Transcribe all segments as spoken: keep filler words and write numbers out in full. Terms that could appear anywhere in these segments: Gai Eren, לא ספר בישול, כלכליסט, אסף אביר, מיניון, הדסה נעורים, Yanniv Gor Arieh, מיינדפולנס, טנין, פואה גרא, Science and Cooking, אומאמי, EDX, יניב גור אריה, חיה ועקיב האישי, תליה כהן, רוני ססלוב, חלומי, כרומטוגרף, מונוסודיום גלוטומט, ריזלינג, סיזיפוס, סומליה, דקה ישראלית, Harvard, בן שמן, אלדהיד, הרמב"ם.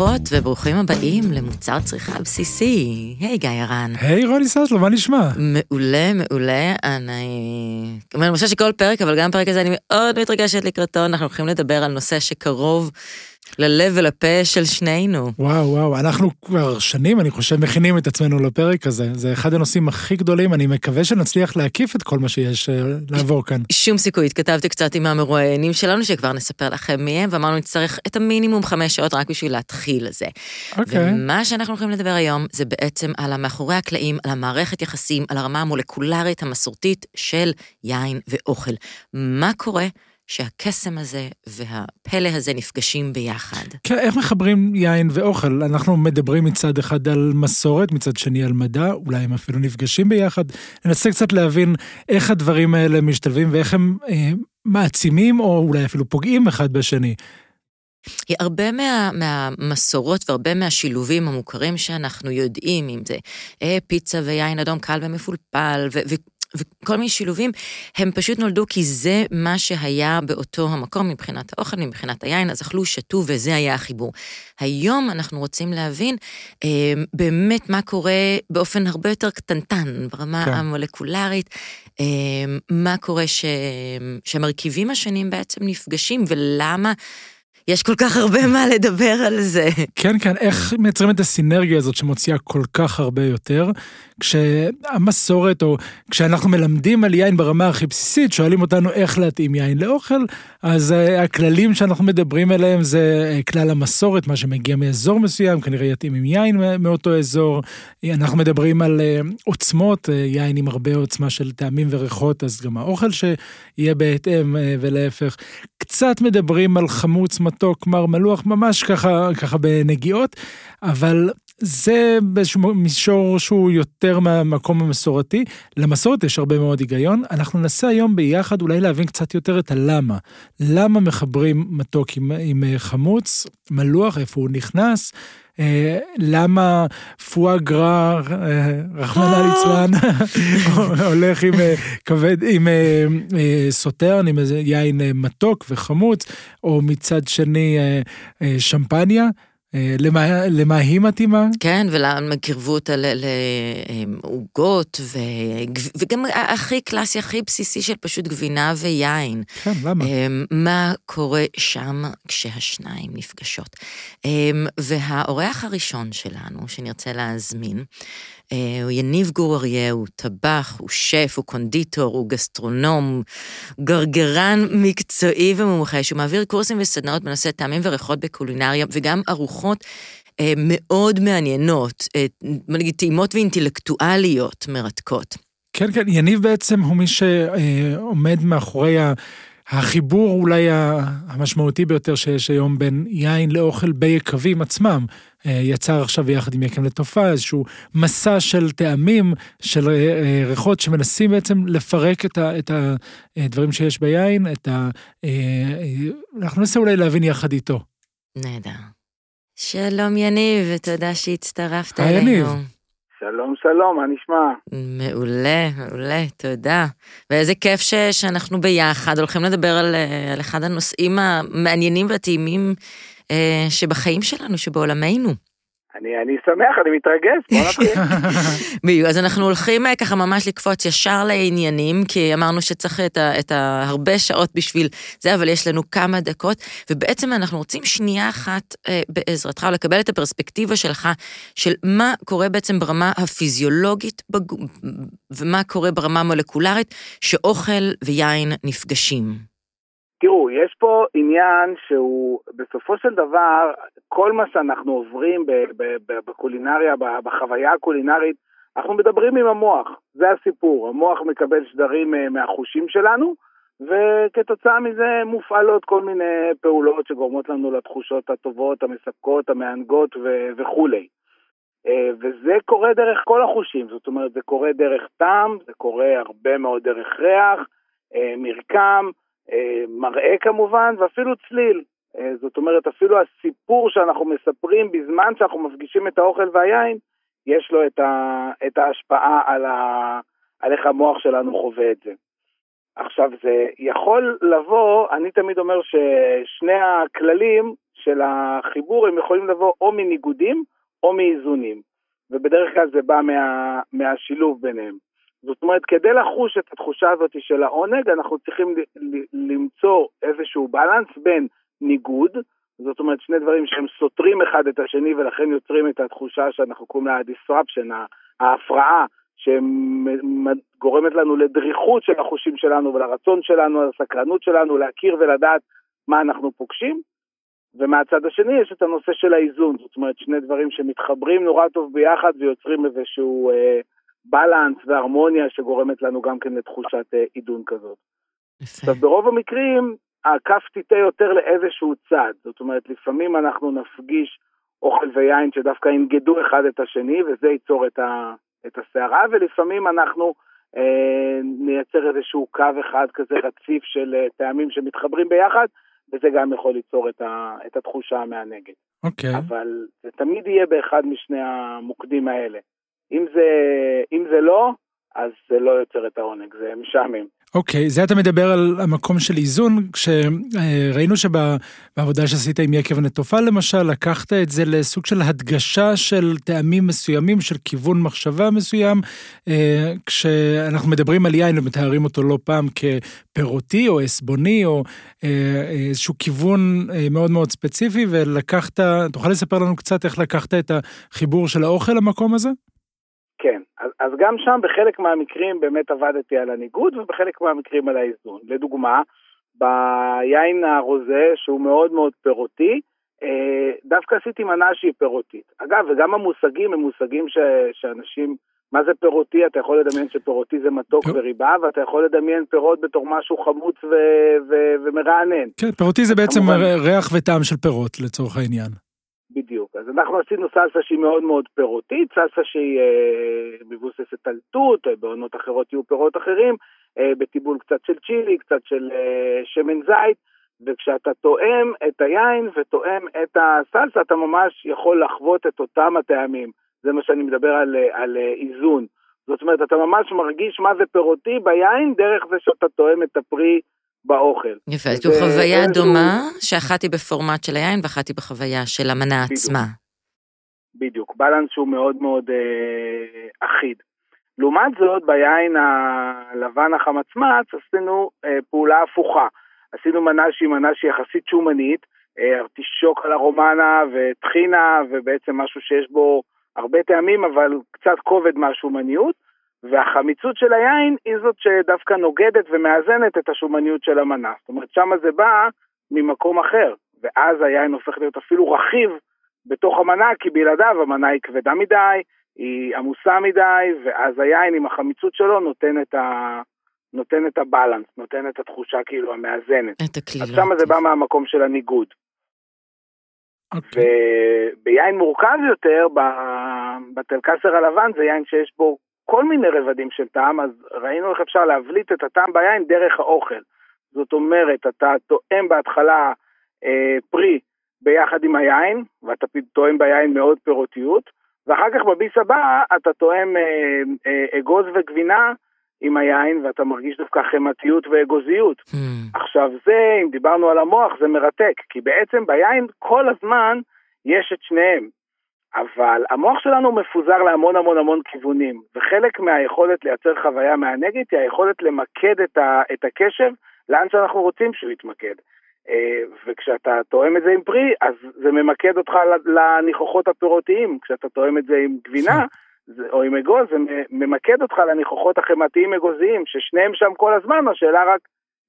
ברוכות וברוכים הבאים למוצר צריכה בסיסי. היי גיא ערן. היי רוני ססלו, מה נשמע? מעולה, מעולה. אני חושב שכל פרק, אבל גם פרק הזה אני מאוד מתרגשת לקראתו. אנחנו הולכים לדבר על נושא שקרוב ללב ולפה של שנינו. וואו, וואו, אנחנו כבר שנים, אני חושב, מכינים את עצמנו לפרק הזה. זה אחד הנושאים הכי גדולים, אני מקווה שנצליח להקיף את כל מה שיש לעבור כאן. שום סיכוי, התכתבתי קצת עם המרואיינים שלנו, שכבר נספר לכם מי הם, ואמרנו, נצטרך את המינימום חמש שעות רק בשביל להתחיל לזה. אוקיי. ומה שאנחנו הולכים לדבר היום, זה בעצם על המאחורי הקלעים, על המערכת יחסים, על הרמה המולקולרית המסורתית של יין ואוכל. מה קורה? שהקסם הזה והפלא הזה נפגשים ביחד. כן, איך מחברים יין ואוכל? אנחנו מדברים מצד אחד על מסורת, מצד שני על מדע, אולי הם אפילו נפגשים ביחד. ננסה קצת להבין איך הדברים האלה משתלבים, ואיך הם אה, מעצימים, או אולי אפילו פוגעים אחד בשני. הרבה מה, מהמסורות והרבה מהשילובים המוכרים שאנחנו יודעים, אם זה אה, פיצה ויין אדום קל ומפולפל, ו... ו- וכל מיני שילובים, הם פשוט נולדו כי זה מה שהיה באותו המקום מבחינת האוכל, מבחינת היין, אז אכלו, שתו, וזה היה החיבור. היום אנחנו רוצים להבין אה, באמת מה קורה באופן הרבה יותר קטנטן, ברמה כן. המולקולרית, אה, מה קורה ש... שהמרכיבים השונים בעצם נפגשים, ולמה יש כל כך הרבה מה לדבר על זה. כן, כן, איך מייצרים את הסינרגיה הזאת שמוציאה כל כך הרבה יותר, כשהמסורת, או כשאנחנו מלמדים על יין ברמה הכי בסיסית, שואלים אותנו איך להתאים יין לאוכל, אז הכללים שאנחנו מדברים עליהם זה כלל המסורת, מה שמגיע מאזור מסוים, כנראה יתאים עם יין מאותו אזור, אנחנו מדברים על עוצמות, יין עם הרבה עוצמה של טעמים וריחות, אז גם האוכל שיהיה בהתאם ולהפך. קצת מדברים על חמוץ מתוק, מר מלוח, ממש ככה, ככה בנגיעות, אבל זה באיזשהו מישור שהוא יותר מהמקום המסורתי. למסורת יש הרבה מאוד היגיון, אנחנו ננסה היום ביחד אולי להבין קצת יותר את הלמה. למה מחברים מתוק עם, עם חמוץ, מלוח, איפה הוא נכנס, אה, למה פואה גרא, אה, רחמנא ליצלן, הולך עם אה, כבד, עם אה, אה, סוטרן, עם איזה יין אה, מתוק וחמוץ, או מצד שני אה, אה, שמפניה, למה, למה היא מתאימה? כן, ולקרבו אותה לעוגות, וגם הכי קלאסי, הכי בסיסי של פשוט גבינה ויין. כן, למה? מה קורה שם כשהשניים נפגשות? והאורח הראשון שלנו, שנרצה להזמין, הוא יניב גור אריה, הוא טבח, הוא שף, הוא קונדיטור, הוא גסטרונום, גרגרן מקצועי ומומחה, שהוא מעביר קורסים וסדנאות בנושא טעמים וריחות בקולינריה, וגם ארוחות אה, מאוד מעניינות, אה, נגיד טעימות ואינטלקטואליות מרתקות. כן, כן, יניב בעצם הוא מי שעומד מאחורי ה... החיבור אולי המשמעותי ביותר שיש היום בין יין לאוכל ביקבים עצמם, יצר עכשיו יחד עם יקב תופל, איזשהו מסע של טעמים, של ריחות, שמנסים בעצם לפרק את, ה, את הדברים שיש ביין, את ה, אנחנו ננסה אולי להבין יחד איתו. נהדר. שלום יניב, ותודה שהצטרפת אלינו. היי יניב. שלום, שלום, מה נשמע? מעולה, מעולה, תודה. ואיזה כיף ש, שאנחנו ביחד הולכים לדבר על, על אחד הנושאים המעניינים והטעימים אה, שבחיים שלנו, שבעולמנו. אני, אני שמח, אני מתרגש, בוא נתחיל. אז אנחנו הולכים ככה ממש לקפוץ ישר לעניינים, כי אמרנו שצריך את, ה, את ה, הרבה שעות בשביל זה, אבל יש לנו כמה דקות, ובעצם אנחנו רוצים שנייה אחת אה, בעזרתך, ולקבל את הפרספקטיבה שלך, של מה קורה בעצם ברמה הפיזיולוגית, בג... ומה קורה ברמה המולקולרית, שאוכל ויין נפגשים. תראו, יש פה עניין שהוא בסופו של דבר, כל מה שאנחנו עוברים בקולינריה, בחוויה הקולינרית, אנחנו מדברים עם המוח, זה הסיפור, המוח מקבל שדרים מהחושים שלנו, וכתוצאה מזה מופעלות כל מיני פעולות שגורמות לנו לתחושות הטובות, המספקות, המענגות וכו'. וזה קורה דרך כל החושים, זאת אומרת זה קורה דרך טעם, זה קורה הרבה מאוד דרך ריח, מרקם, מראה כמובן, ואפילו צליל. זאת אומרת, אפילו הסיפור שאנחנו מספרים בזמן שאנחנו מפגישים את האוכל והיין, יש לו את, ה... את ההשפעה על, ה... על איך המוח שלנו חווה את זה. עכשיו זה יכול לבוא, אני תמיד אומר ששני הכללים של החיבור הם יכולים לבוא או מניגודים או מאיזונים, ובדרך כלל זה בא מה, מהשילוב ביניהם. זאת אומרת, כדי לחוש את התחושה הזאת של העונג, אנחנו צריכים ל- ל- למצוא איזשהו בלנס בין ניגוד, זאת אומרת שני דברים שהם סותרים אחד את השני, ולכן יוצרים את התחושה שאנחנו קוראים לה דיסטרפשן, ההפרעה, שגורמת לנו לדריכות של החושים שלנו, ולרצון שלנו, לסקרנות שלנו, להכיר ולדעת מה אנחנו פוגשים, ומהצד השני יש את הנושא של האיזון, זאת אומרת שני דברים שמתחברים נורא טוב ביחד, ויוצרים איזשהו אה, בלנס והרמוניה, שגורמת לנו גם כן לתחושת אה, עידון כזאת. עכשיו ברוב המקרים, הקף תיטה יותר לאיזשהו צד, זאת אומרת לפעמים אנחנו נפגיש אוכל ויין, שדווקא ינגדו אחד את השני, וזה ייצור את ה... את הסערה, ולפעמים אנחנו אה, נייצר איזשהו קו אחד כזה רציף של אה, טעמים שמתחברים ביחד, וזה גם יכול ליצור את, ה, את התחושה מהנגד. אוקיי. Okay. אבל זה תמיד יהיה באחד משני המוקדים האלה. אם זה, אם זה לא, אז זה לא יוצר את העונג, זה משעמים. אוקיי, okay, זה אתה מדבר על המקום של איזון, כשראינו שבעבודה שעשית עם יקב נטופה למשל, לקחת את זה לסוג של הדגשה של טעמים מסוימים, של כיוון מחשבה מסוים, כשאנחנו מדברים על יין ומתארים אותו לא פעם כפירותי או אסבוני, או איזשהו כיוון מאוד מאוד ספציפי, ולקחת, תוכל לספר לנו קצת איך לקחת את החיבור של האוכל למקום הזה? כן, אז, אז גם שם בחלק מהמקרים באמת עבדתי על הניגוד, ובחלק מהמקרים על האיזון. לדוגמה, ביין הרוזה שהוא מאוד מאוד פירותי, אה, דווקא עשיתי מנה שהיא פירותית. אגב, וגם המושגים הם מושגים ש, שאנשים, מה זה פירותי? אתה יכול לדמיין שפירותי זה מתוק פיר... וריבה, ואתה יכול לדמיין פירות בתור משהו חמוץ ו, ו, ומרענן. כן, פירותי זה בעצם כמובן... ריח וטעם של פירות לצורך העניין. בדיוק, אז אנחנו עשינו סלסה שהיא מאוד מאוד פירותית, סלסה שהיא אה, מבוססת על תות, בעונות אחרות יהיו פירות אחרים, אה, בטיבול קצת של צ'ילי, קצת של אה, שמן זית, וכשאתה תואם את היין ותואם את הסלסה, אתה ממש יכול לחוות את אותם הטעמים, זה מה שאני מדבר על, על איזון, זאת אומרת, אתה ממש מרגיש מה זה פירותי ביין, דרך זה שאתה תואם את הפרי באוכל. יפה, זו חוויה דומה שאחת היא בפורמט של היין ואחת היא בחוויה של המנה עצמה. בדיוק, בלנס שהוא מאוד מאוד אחיד. לעומת זאת, ביין הלבן החמצמץ עשינו פעולה הפוכה. עשינו מנה שהיא מנה שהיא יחסית שומנית, תשוק על הרומנה וטחינה ובעצם משהו שיש בו הרבה טעמים אבל קצת כובד מהשומניות. והחמיצות של היין היא זאת שדווקא נוגדת ומאזנת את השומניות של המנה. זאת אומרת, שמה זה בא ממקום אחר, ואז היין הופך להיות אפילו רכיב בתוך המנה, כי בלעדיו המנה היא כבדה מדי, היא עמוסה מדי, ואז היין עם החמיצות שלו נותן את, ה... נותן את הבלנס, נותן את התחושה כאילו המאזנת. אז שמה זה בא מהמקום של הניגוד. Okay. וביין מורכב יותר, בטלקסר הלבן זה יין שיש בו כל מיני רבדים של טעם, אז ראינו איך אפשר להבליט את הטעם ביין דרך האוכל. זאת אומרת, אתה תואם בהתחלה אה, פרי ביחד עם היין, ואתה תואם ביין מאוד פירותיות, ואחר כך בביס הבא אתה תואם אה, אה, אגוז וגבינה עם היין, ואתה מרגיש דווקא חמתיות ואגוזיות. Hmm. עכשיו זה, אם דיברנו על המוח, זה מרתק, כי בעצם ביין כל הזמן יש את שניהם. אבל המוח שלנו מפוזר להמון המון המון כיוונים, וחלק מהיכולת לייצר חוויה מהנגד היא היכולת למקד את, ה, את הקשב לאן שאנחנו רוצים שהוא יתמקד. וכשאתה תואם את זה עם פרי, אז זה ממקד אותך לניחוחות הפירותיים, כשאתה תואם את זה עם גבינה או עם אגוז, זה ממקד אותך לניחוחות החמתיים אגוזיים, ששניהם שם כל הזמן, השאלה רק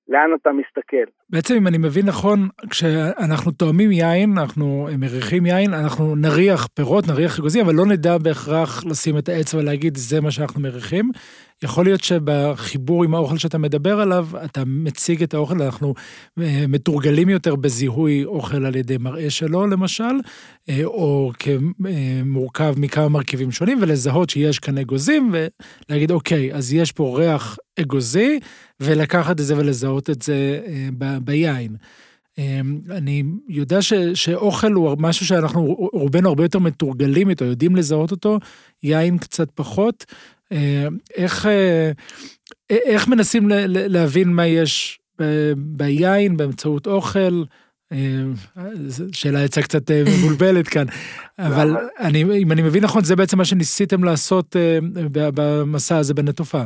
לאן אתה מסתכל. בעצם אם אני מבין נכון, כשאנחנו תואמים יין, אנחנו מריחים יין, אנחנו נריח פירות, נריח אגוזים, אבל לא נדע בהכרח לשים את האצבע ולהגיד זה מה שאנחנו מריחים. יכול להיות שבחיבור עם האוכל שאתה מדבר עליו, אתה מציג את האוכל, אנחנו מתורגלים יותר בזיהוי אוכל על ידי מראה שלו למשל, או כמורכב מכמה מרכיבים שונים, ולזהות שיש כאן אגוזים, ולהגיד אוקיי, אז יש פה ריח אגוזי, ולקחת את זה ולזהות את זה ב- ביין. אני יודע ש- שאוכל הוא משהו שאנחנו רובנו הרבה יותר מתורגלים איתו, יודעים לזהות אותו, יין קצת פחות, איך, איך מנסים להבין מה יש ביין, באמצעות אוכל, שאלה יצאה קצת מבולבלת כאן, אבל אני, אם אני מבין נכון, זה בעצם מה שניסיתם לעשות במסע הזה בנטופה.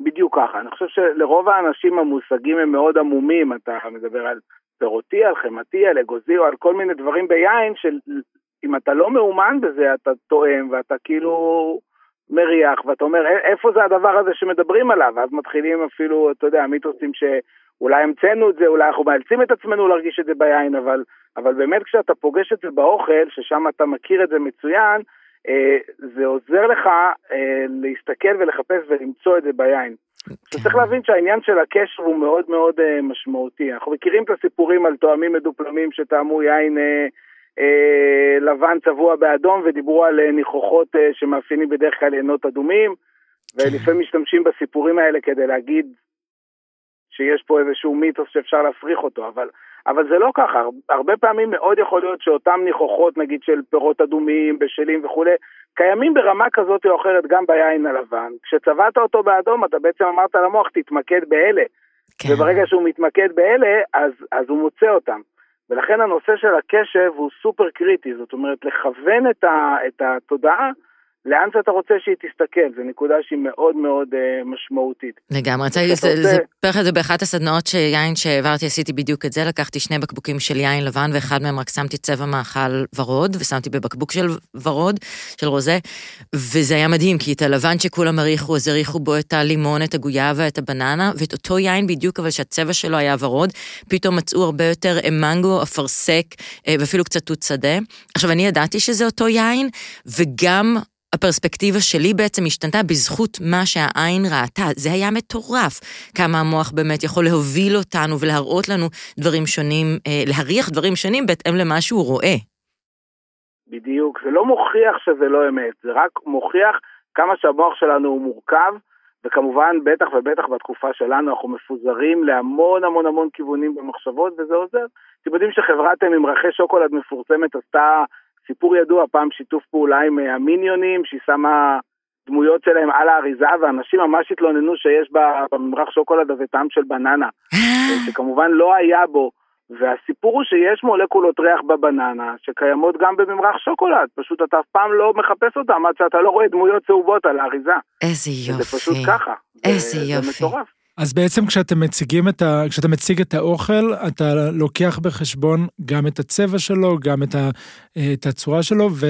בדיוק ככה, אני חושב שלרוב האנשים המושגים הם מאוד עמומים, אתה מדבר על פירותי, על חמתי, על אגוזי, או על כל מיני דברים ביין, שאם אתה לא מאומן בזה, אתה טועם, ואתה כאילו מריח, ואתה אומר, איפה זה הדבר הזה שמדברים עליו, ואז מתחילים אפילו, אתה יודע, המיתוסים ש... אולי המצאנו את זה, אולי אנחנו מאלצים את עצמנו להרגיש את זה ביין, אבל, אבל באמת כשאתה פוגש את זה באוכל, ששם אתה מכיר את זה מצוין, אה, זה עוזר לך אה, להסתכל ולחפש ולמצוא את זה ביין. אתה צריך להבין שהעניין של הקשר הוא מאוד מאוד אה, משמעותי. אנחנו מכירים את הסיפורים על תואמים מדופלמים שטעמו יין אה, אה, לבן צבוע באדום, ודיברו על אה, ניחוחות אה, שמאפיינים בדרך כלל עינות אדומים, ולפעמים משתמשים בסיפורים האלה כדי להגיד, שיש פה איזשהו מיתוס שאפשר להפריך אותו, אבל, אבל זה לא ככה, הרבה פעמים מאוד יכול להיות שאותם ניחוחות, נגיד של פירות אדומים, בשלים וכו', קיימים ברמה כזאת או אחרת גם ביין הלבן, כשצבעת אותו באדום, אתה בעצם אמרת למוח, תתמקד באלה, כן. וברגע שהוא מתמקד באלה, אז, אז הוא מוצא אותם, ולכן הנושא של הקשב הוא סופר קריטי, זאת אומרת, לכוון את, ה, את התודעה, לאן שאתה רוצה שהיא תסתכל, זו נקודה שהיא מאוד מאוד uh, משמעותית. לגמרי, זה, רוצה... זה, זה פרח את זה באחת הסדנאות שיין שעברתי, עשיתי בדיוק את זה, לקחתי שני בקבוקים של יין לבן, ואחד מהם רק שמתי צבע מאכל ורוד, ושמתי בבקבוק של ורוד, של רוזה, וזה היה מדהים, כי את הלבן שכולם הריחו, אז הריחו בו את הלימון, את הגויאבה, את הבננה, ואת אותו יין בדיוק, אבל שהצבע שלו היה ורוד, פתאום מצאו הרבה יותר מנגו, אפרסק, ואפילו קצת תות שדה. עכשיו, אני ידעתי שזה אותו יין, וגם הפרספקטיבה שלי בעצם השתנתה בזכות מה שהעין ראתה. זה היה מטורף, כמה המוח באמת יכול להוביל אותנו ולהראות לנו דברים שונים, להריח דברים שונים בהתאם למה שהוא רואה. בדיוק, זה לא מוכיח שזה לא אמת, זה רק מוכיח כמה שהמוח שלנו הוא מורכב, וכמובן בטח ובטח בתקופה שלנו אנחנו מפוזרים להמון המון המון כיוונים במחשבות, וזה עוזר. אתם יודעים שחברת ממרחי שוקולד מפורסמת עשתה סיפור ידוע, פעם שיתוף פעולה עם המיניונים, שהיא שמה דמויות שלהם על האריזה, ואנשים ממש התלוננו שיש בממרח שוקולד הזה טעם של בננה, שכמובן לא היה בו, והסיפור הוא שיש מולקולות ריח בבננה, שקיימות גם בממרח שוקולד, פשוט אתה אף פעם לא מחפש אותם, עד שאתה לא רואה דמויות צהובות על האריזה. איזה יופי. זה פשוט ככה. איזה יופי. זה מטורף. אז בעצם כשאתם מציגים את ה... כשאתם מציג את האוכל, אתה לוקח בחשבון גם את הצבע שלו, גם את, ה... את הצורה שלו, ו...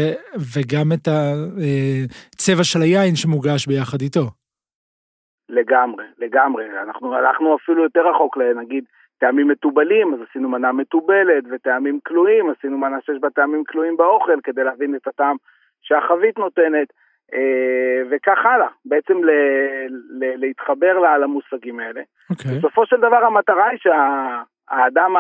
וגם את הצבע של היין שמוגש ביחד איתו. לגמרי, לגמרי. אנחנו הלכנו אפילו יותר רחוק, נגיד, טעמים מטובלים, אז עשינו מנה מטובלת, וטעמים כלואים, עשינו מנה שיש בה טעמים כלואים באוכל, כדי להבין את הטעם שהחבית נותנת. וכך הלאה, בעצם להתחבר למושגים האלה. בסופו של דבר המטרה היא שהאדם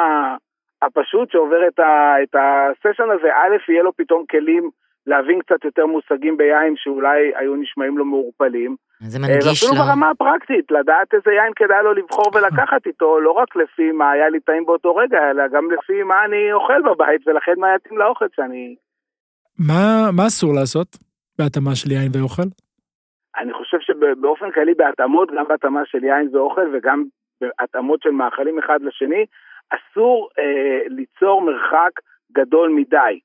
הפשוט שעובר את הסשן הזה, א' יהיה לו פתאום כלים להבין קצת יותר מושגים ביין שאולי היו נשמעים לו מעורפלים. זה מנגיש לו. ואפילו ברמה הפרקטית, לדעת איזה יין כדאי לו לבחור ולקחת איתו, לא רק לפי מה היה לי טעים באותו רגע, אלא גם לפי מה אני אוכל בבית, ולכן מה יתאים לאוכל שאני... מה אסור לעשות? בהתאמה של יין ואוכל? אני חושב שבאופן כללי בהתאמות, גם בהתאמה של יין ואוכל, וגם בהתאמות של מאכלים אחד לשני, אסור אה, ליצור מרחק גדול מדי.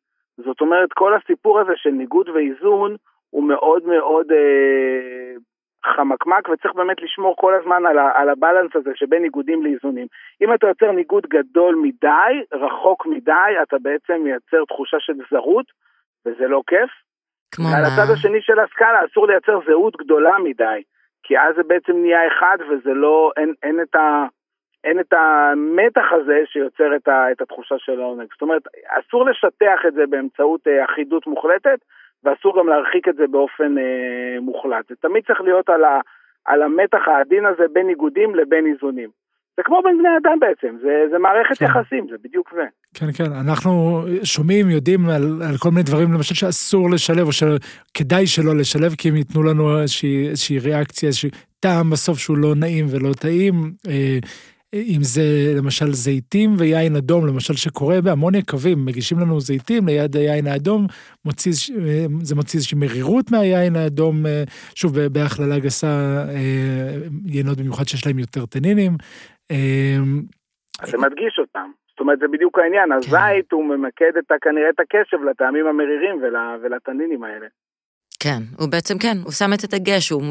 זאת אומרת, כל הסיפור הזה של ניגוד ואיזון, הוא מאוד מאוד אה, חמקמק, וצריך באמת לשמור כל הזמן על, ה- על הבלנס הזה, שבין ניגודים לאיזונים. אם אתה יוצר ניגוד גדול מדי, רחוק מדי, אתה בעצם מייצר תחושה של זרות, וזה לא כיף, על הצד השני של הסקאלה, אסור לייצר זהות גדולה מדי, כי אז זה בעצם נהיה אחד, וזה לא, אין, אין את ה, אין את המתח הזה שיוצר את ה, את התחושה של העונג. זאת אומרת, אסור לשטח את זה באמצעות אחידות מוחלטת, ואסור גם להרחיק את זה באופן אה, מוחלט. זה תמיד צריך להיות על ה, על המתח העדין הזה בין ניגודים לבין איזונים. זה כמו בין בני אדם בעצם, זה, זה מערכת כן. יחסים, זה בדיוק זה. כן, כן, אנחנו שומעים, יודעים על, על כל מיני דברים, למשל שאסור לשלב, או שכדאי שלא לשלב, כי הם ייתנו לנו איזושהי, איזושהי ריאקציה, איזושהי טעם בסוף שהוא לא נעים ולא טעים, אה, אם זה למשל זיתים ויין אדום, למשל שקורה בהמון יקבים, מגישים לנו זיתים ליד היין האדום, מוציא, זה מוציא איזושהי מרירות מהיין האדום, שוב, בהכללה גסה, יינות במיוחד שיש להם יותר טנינים. זה מדגיש אותם. זאת אומרת, זה בדיוק העניין, הזית הוא ממקד את כנראה את הקשב לטעמים המרירים ולטנינים האלה. כן, הוא בעצם כן, הוא שם את הדגש, הוא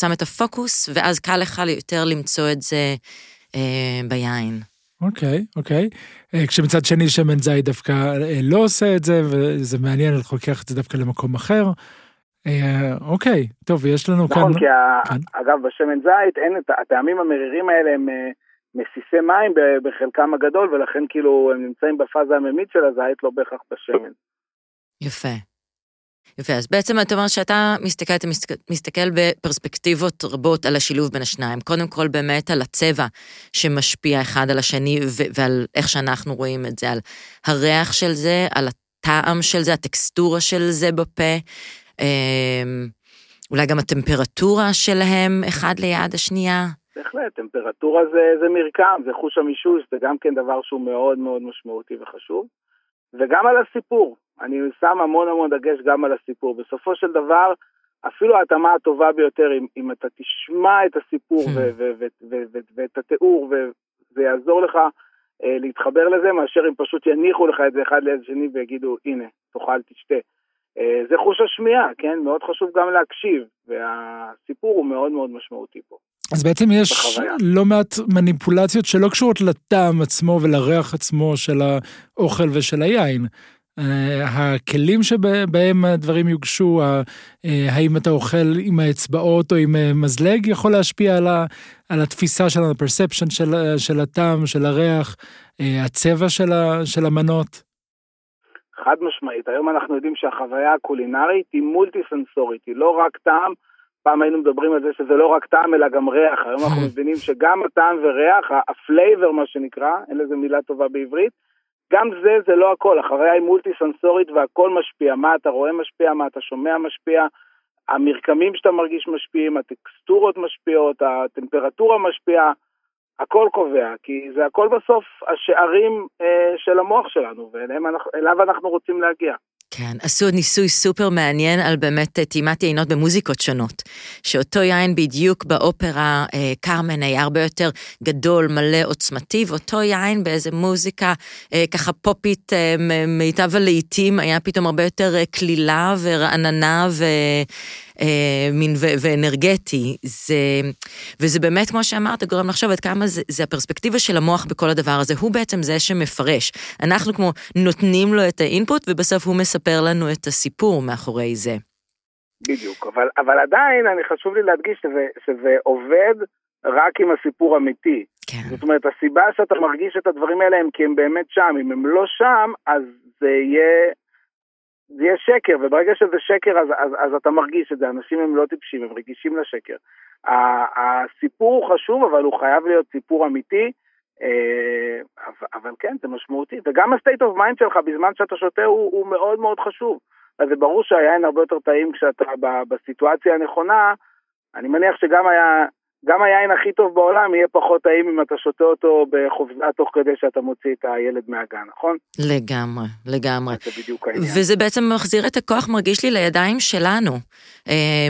שם את הפוקוס, ואז קל לך יותר למצוא את זה אה, ביין. אוקיי, אוקיי. כשמצד שני שמן זית דווקא לא עושה את זה, וזה מעניין לחוקח את זה דווקא למקום אחר. אה, אוקיי, טוב, יש לנו נכון, כאן... נכון, כי ה... כאן. אגב, בשמן זית, אין את הטעמים המרירים האלה הם... מסיסי מים בחלקם הגדול, ולכן כאילו הם נמצאים בפאזה הממית של הזית, לא בהכרח בשמן. יפה. יפה, אז בעצם אתה אומר שאתה מסתכל, אתה מסתכל בפרספקטיבות רבות על השילוב בין השניים, קודם כל באמת על הצבע שמשפיע אחד על השני, ו- ועל איך שאנחנו רואים את זה, על הריח של זה, על הטעם של זה, הטקסטורה של זה בפה, אולי גם הטמפרטורה שלהם אחד ליד השנייה. בהחלט, טמפרטורה זה, זה מרקם, זה חוש המישוש, זה גם כן דבר שהוא מאוד מאוד משמעותי וחשוב, וגם על הסיפור, אני שם המון המון דגש גם על הסיפור, בסופו של דבר, אפילו ההתאמה הטובה ביותר, אם, אם אתה תשמע את הסיפור ו- ו- ו- ו- ו- ו- ואת התיאור, וזה יעזור לך אה, להתחבר לזה, מאשר אם פשוט יניחו לך את זה אחד ליד שני, ויגידו, הנה, תאכל, תשתה. אה, זה חוש השמיעה, כן? מאוד חשוב גם להקשיב, והסיפור הוא מאוד מאוד משמעותי פה. אז בעצם יש בחוויה. לא מעט מניפולציות שלא קשורות לטעם עצמו ולריח עצמו של האוכל ושל היין. הכלים שבהם הדברים יוגשו, האם אתה אוכל עם האצבעות או עם מזלג, יכול להשפיע על, ה, על התפיסה שלנו, הפרספשן של, של הטעם, של הריח, הצבע של, ה, של המנות. חד משמעית, היום אנחנו יודעים שהחוויה הקולינרית היא מולטי-סנסורית, היא לא רק טעם, פעם היינו מדברים על זה שזה לא רק טעם, אלא גם ריח. היום אנחנו מבינים שגם הטעם וריח, הפלייבר מה שנקרא, אין לזה מילה טובה בעברית, גם זה, זה לא הכל. החוויה היא מולטי-סנסורית והכל משפיע. מה אתה רואה משפיע, מה אתה שומע משפיע, המרקמים שאתה מרגיש משפיעים, הטקסטורות משפיעות, הטמפרטורה משפיעה, הכל קובע, כי זה הכל בסוף השערים אה, של המוח שלנו, ואליו אנחנו רוצים להגיע. כן, עשו עוד ניסוי סופר מעניין על באמת תימת יינות במוזיקות שונות, שאותו יין בדיוק באופרה אה, קרמן היה הרבה יותר גדול, מלא עוצמתי, ואותו יין באיזה מוזיקה אה, ככה פופית אה, מיטב הלעיתים, היה פתאום הרבה יותר כלילה ורעננה ו... מין ואנרגטי, וזה באמת, כמו שאמרת, גורם לחשוב עד כמה זה הפרספקטיבה של המוח בכל הדבר הזה, הוא בעצם זה שמפרש. אנחנו כמו נותנים לו את האינפוט, ובסוף הוא מספר לנו את הסיפור מאחורי זה. בדיוק, אבל עדיין, אני חשוב לי להדגיש שזה עובד רק עם הסיפור אמיתי. זאת אומרת, הסיבה שאתה מרגיש את הדברים האלה, הם כי הם באמת שם, אם הם לא שם, אז זה יהיה... זה יהיה שקר, וברגע שזה שקר, אז, אז, אז אתה מרגיש את זה, אנשים הם לא טיפשים, הם רגישים לשקר. הסיפור הוא חשוב, אבל הוא חייב להיות סיפור אמיתי, אבל כן, זה משמעותי, וגם ה-state of mind שלך בזמן שאתה שותה הוא, הוא מאוד מאוד חשוב, אז זה ברור שהיין הרבה יותר טעים כשאתה בסיטואציה הנכונה, אני מניח שגם היה... גם היין הכי טוב בעולם יהיה פחות טעים אם אתה שותה אותו בחופזה תוך כדי שאתה מוציא את הילד מהגן, נכון? לגמרי, לגמרי. זה בדיוק העניין. וזה בעצם מחזיר את הכוח, מרגיש לי, לידיים שלנו,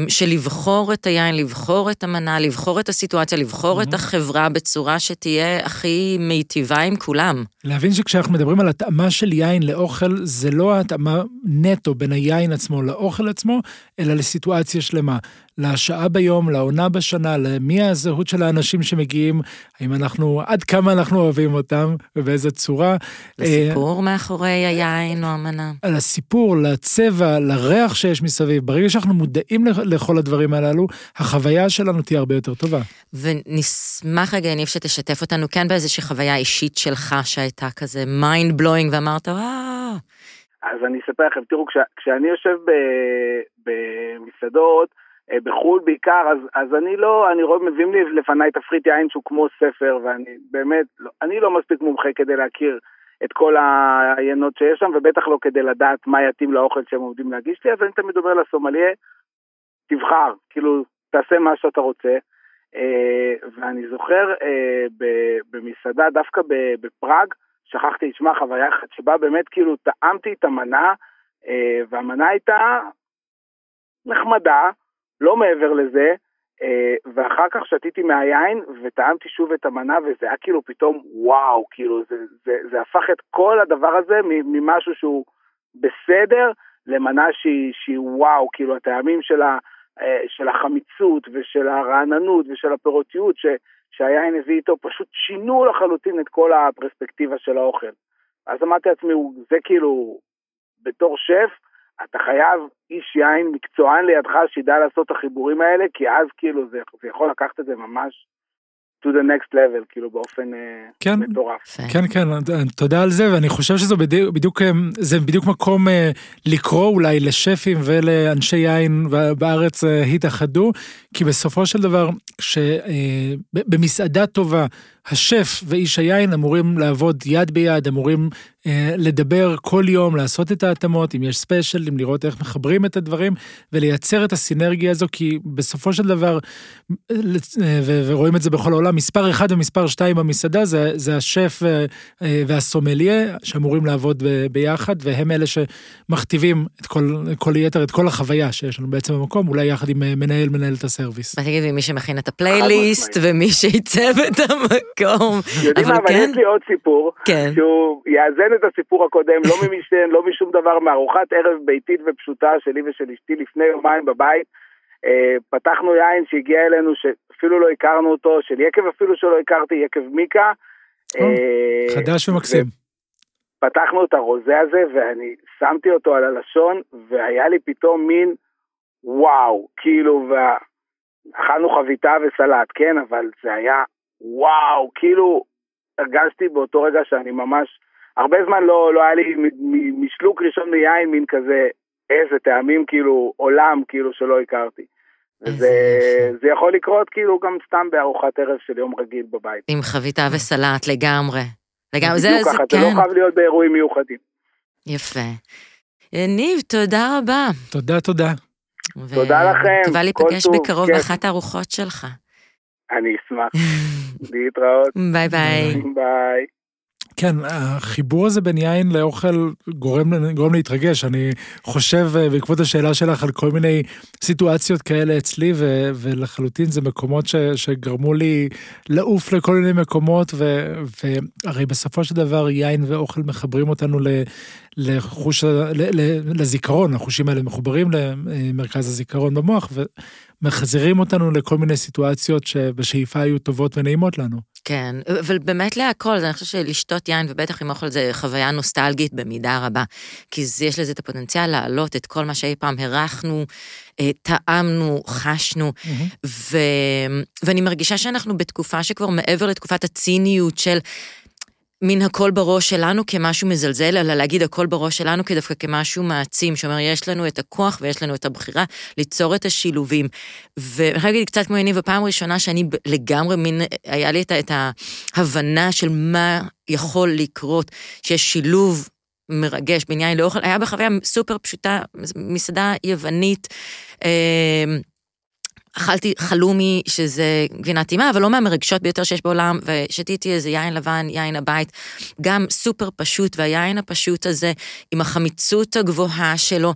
של לבחור את היין, לבחור את המנה, לבחור את הסיטואציה, לבחור את החברה בצורה שתהיה הכי מיטיבה עם כולם. להבין שכשאנחנו מדברים על התאמה של יין לאוכל, זה לא התאמה נטו בין היין עצמו לאוכל עצמו, אלא לסיטואציה שלמה. לשעה ביום, לעונה בשנה, למי הזהות של האנשים שמגיעים, האם אנחנו, עד כמה אנחנו אוהבים אותם, ובאיזו צורה. לסיפור מאחורי היין או המנה. על הסיפור, לצבע, לריח שיש מסביב, ברגע שאנחנו מודעים לכל הדברים הללו, החוויה שלנו תהיה הרבה יותר טובה. ונשמח רגע, יניב, שתשתף אותנו כאן באיזושהי חוויה אישית שלך, שהייתה כזה mind blowing, ואמרת, וואו. אז אני אספר לכם, תראו, כשאני יושב במסעדות, בחול בעיקר, אז, אז אני לא, אני רואה, מביאים לי לפניי תפריט יין שהוא כמו ספר, ואני באמת, לא, אני לא מספיק מומחה כדי להכיר את כל העיינות שיש שם, ובטח לא כדי לדעת מה יתאים לאוכל שהם עובדים להגיש לי, אז אני תמיד אומר לסומליה, תבחר, כאילו, תעשה מה שאתה רוצה, ואני זוכר במסעדה דווקא בפראג, שכחתי את שמה, חוויה אחת שבה באמת כאילו טעמתי את המנה, והמנה הייתה נחמדה, לא מעבר לזה, ואחר כך שתיתי מהיין וטעמתי שוב את המנה, וזה היה כאילו פתאום וואו, כאילו זה, זה, זה הפך את כל הדבר הזה ממשהו שהוא בסדר, למנה שהיא, שהיא וואו, כאילו הטעמים שלה, של החמיצות ושל הרעננות ושל הפירותיות ש, שהיין הביא איתו, פשוט שינו לחלוטין את כל הפרספקטיבה של האוכל. אז אמרתי לעצמי, זה כאילו, בתור שף, אתה חייב איש יין מקצוען לידך שידע לעשות את החיבורים האלה, כי אז כאילו זה, זה יכול לקחת את זה ממש to the next level, כאילו באופן כן, מטורף. כן, כן, תודה על זה, ואני חושב שזה בדיוק, זה בדיוק מקום לקרוא אולי לשפים ולאנשי יין בארץ התאחדו, כי בסופו של דבר, שבמסעדה טובה, השף ואיש היין אמורים לעבוד יד ביד, אמורים אה, לדבר כל יום, לעשות את ההתאמות, אם יש ספיישל, אם לראות איך מחברים את הדברים, ולייצר את הסינרגיה הזו, כי בסופו של דבר, אה, ו- ורואים את זה בכל העולם, מספר אחד ומספר שתיים במסעדה, זה, זה השף אה, אה, והסומליה, שאמורים לעבוד ב- ביחד, והם אלה שמכתיבים את כל, כל יתר, את כל החוויה שיש לנו בעצם במקום, אולי יחד עם מנהל, מנהל את הסרוויס. תגיד, ומי שמכין את הפלייליסט, ומי שיצב את המק יודעים, אבל יש לי עוד סיפור שהוא יאזן את הסיפור הקודם, לא ממשתן, לא משום דבר, מארוחת ערב ביתית ופשוטה שלי ושל אשתי לפני יומיים בבית, פתחנו יין שהגיע אלינו שאפילו לא הכרנו אותו, של יקב אפילו שלא הכרתי, יקב מיקה חדש ומקסים, פתחנו את הרוזה הזה ואני שמתי אותו על הלשון והיה לי פתאום מין וואו, כאילו אכלנו חביתה וסלט, כן, אבל זה היה וואו, כאילו הרגשתי באותו רגע שאני ממש, הרבה זמן לא, לא היה לי משלוק ראשון מיין, מין כזה, איזה טעמים, כאילו, עולם, כאילו, שלא הכרתי. זה, זה יכול לקרות, כאילו, גם סתם בארוחת ערב של יום רגיל בבית. עם חביתה וסלט, לגמרי. לגמרי, זה, זה, ככה, כן. זה לא חייב להיות באירועים מיוחדים. יפה. יניב, תודה רבה. תודה, תודה. ו... תודה לכם. תודה להיפגש בקרוב כן. באחת הארוחות שלך. אני אשמח, להתראות. ביי ביי. ביי. כן, החיבור הזה בין יין לאוכל גורם, גורם להתרגש, אני חושב בעקבות השאלה שלך על כל מיני סיטואציות כאלה אצלי, ו, ולחלוטין זה מקומות ש, שגרמו לי לעוף לכל מיני מקומות, ו, והרי בסופו של דבר יין ואוכל מחברים אותנו ל... לחוש, לזיכרון, החושים האלה מחוברים למרכז הזיכרון במוח, ומחזירים אותנו לכל מיני סיטואציות שבשאיפה היו טובות ונעימות לנו. כן, אבל באמת להכל, אני חושב שלשתות יין, ובטח עם אוכל זה חוויה נוסטלגית במידה רבה, כי יש לזה את הפוטנציאל להעלות את כל מה שאי פעם הרחנו, טעמנו, חשנו, ואני מרגישה שאנחנו בתקופה שכבר מעבר לתקופת הציניות של... מן הכל בראש שלנו כמשהו מזלזל, אלא להגיד הכל בראש שלנו כדווקא כמשהו מעצים, שאומר, יש לנו את הכוח ויש לנו את הבחירה ליצור את השילובים. ואני חייב להגיד קצת כמו יניב, הפעם הראשונה שאני לגמרי מין, היה לי את ההבנה של מה יכול לקרות, שיש שילוב מרגש בין יין לאוכל, היה בחוויה סופר פשוטה, מסעדה יוונית, אכלתי חלומי, שזה גבינה טעימה, אבל לא מהמרגשות ביותר שיש בעולם, ושתיתי איזה יין לבן, יין הבית, גם סופר פשוט, והיין הפשוט הזה, עם החמיצות הגבוהה שלו,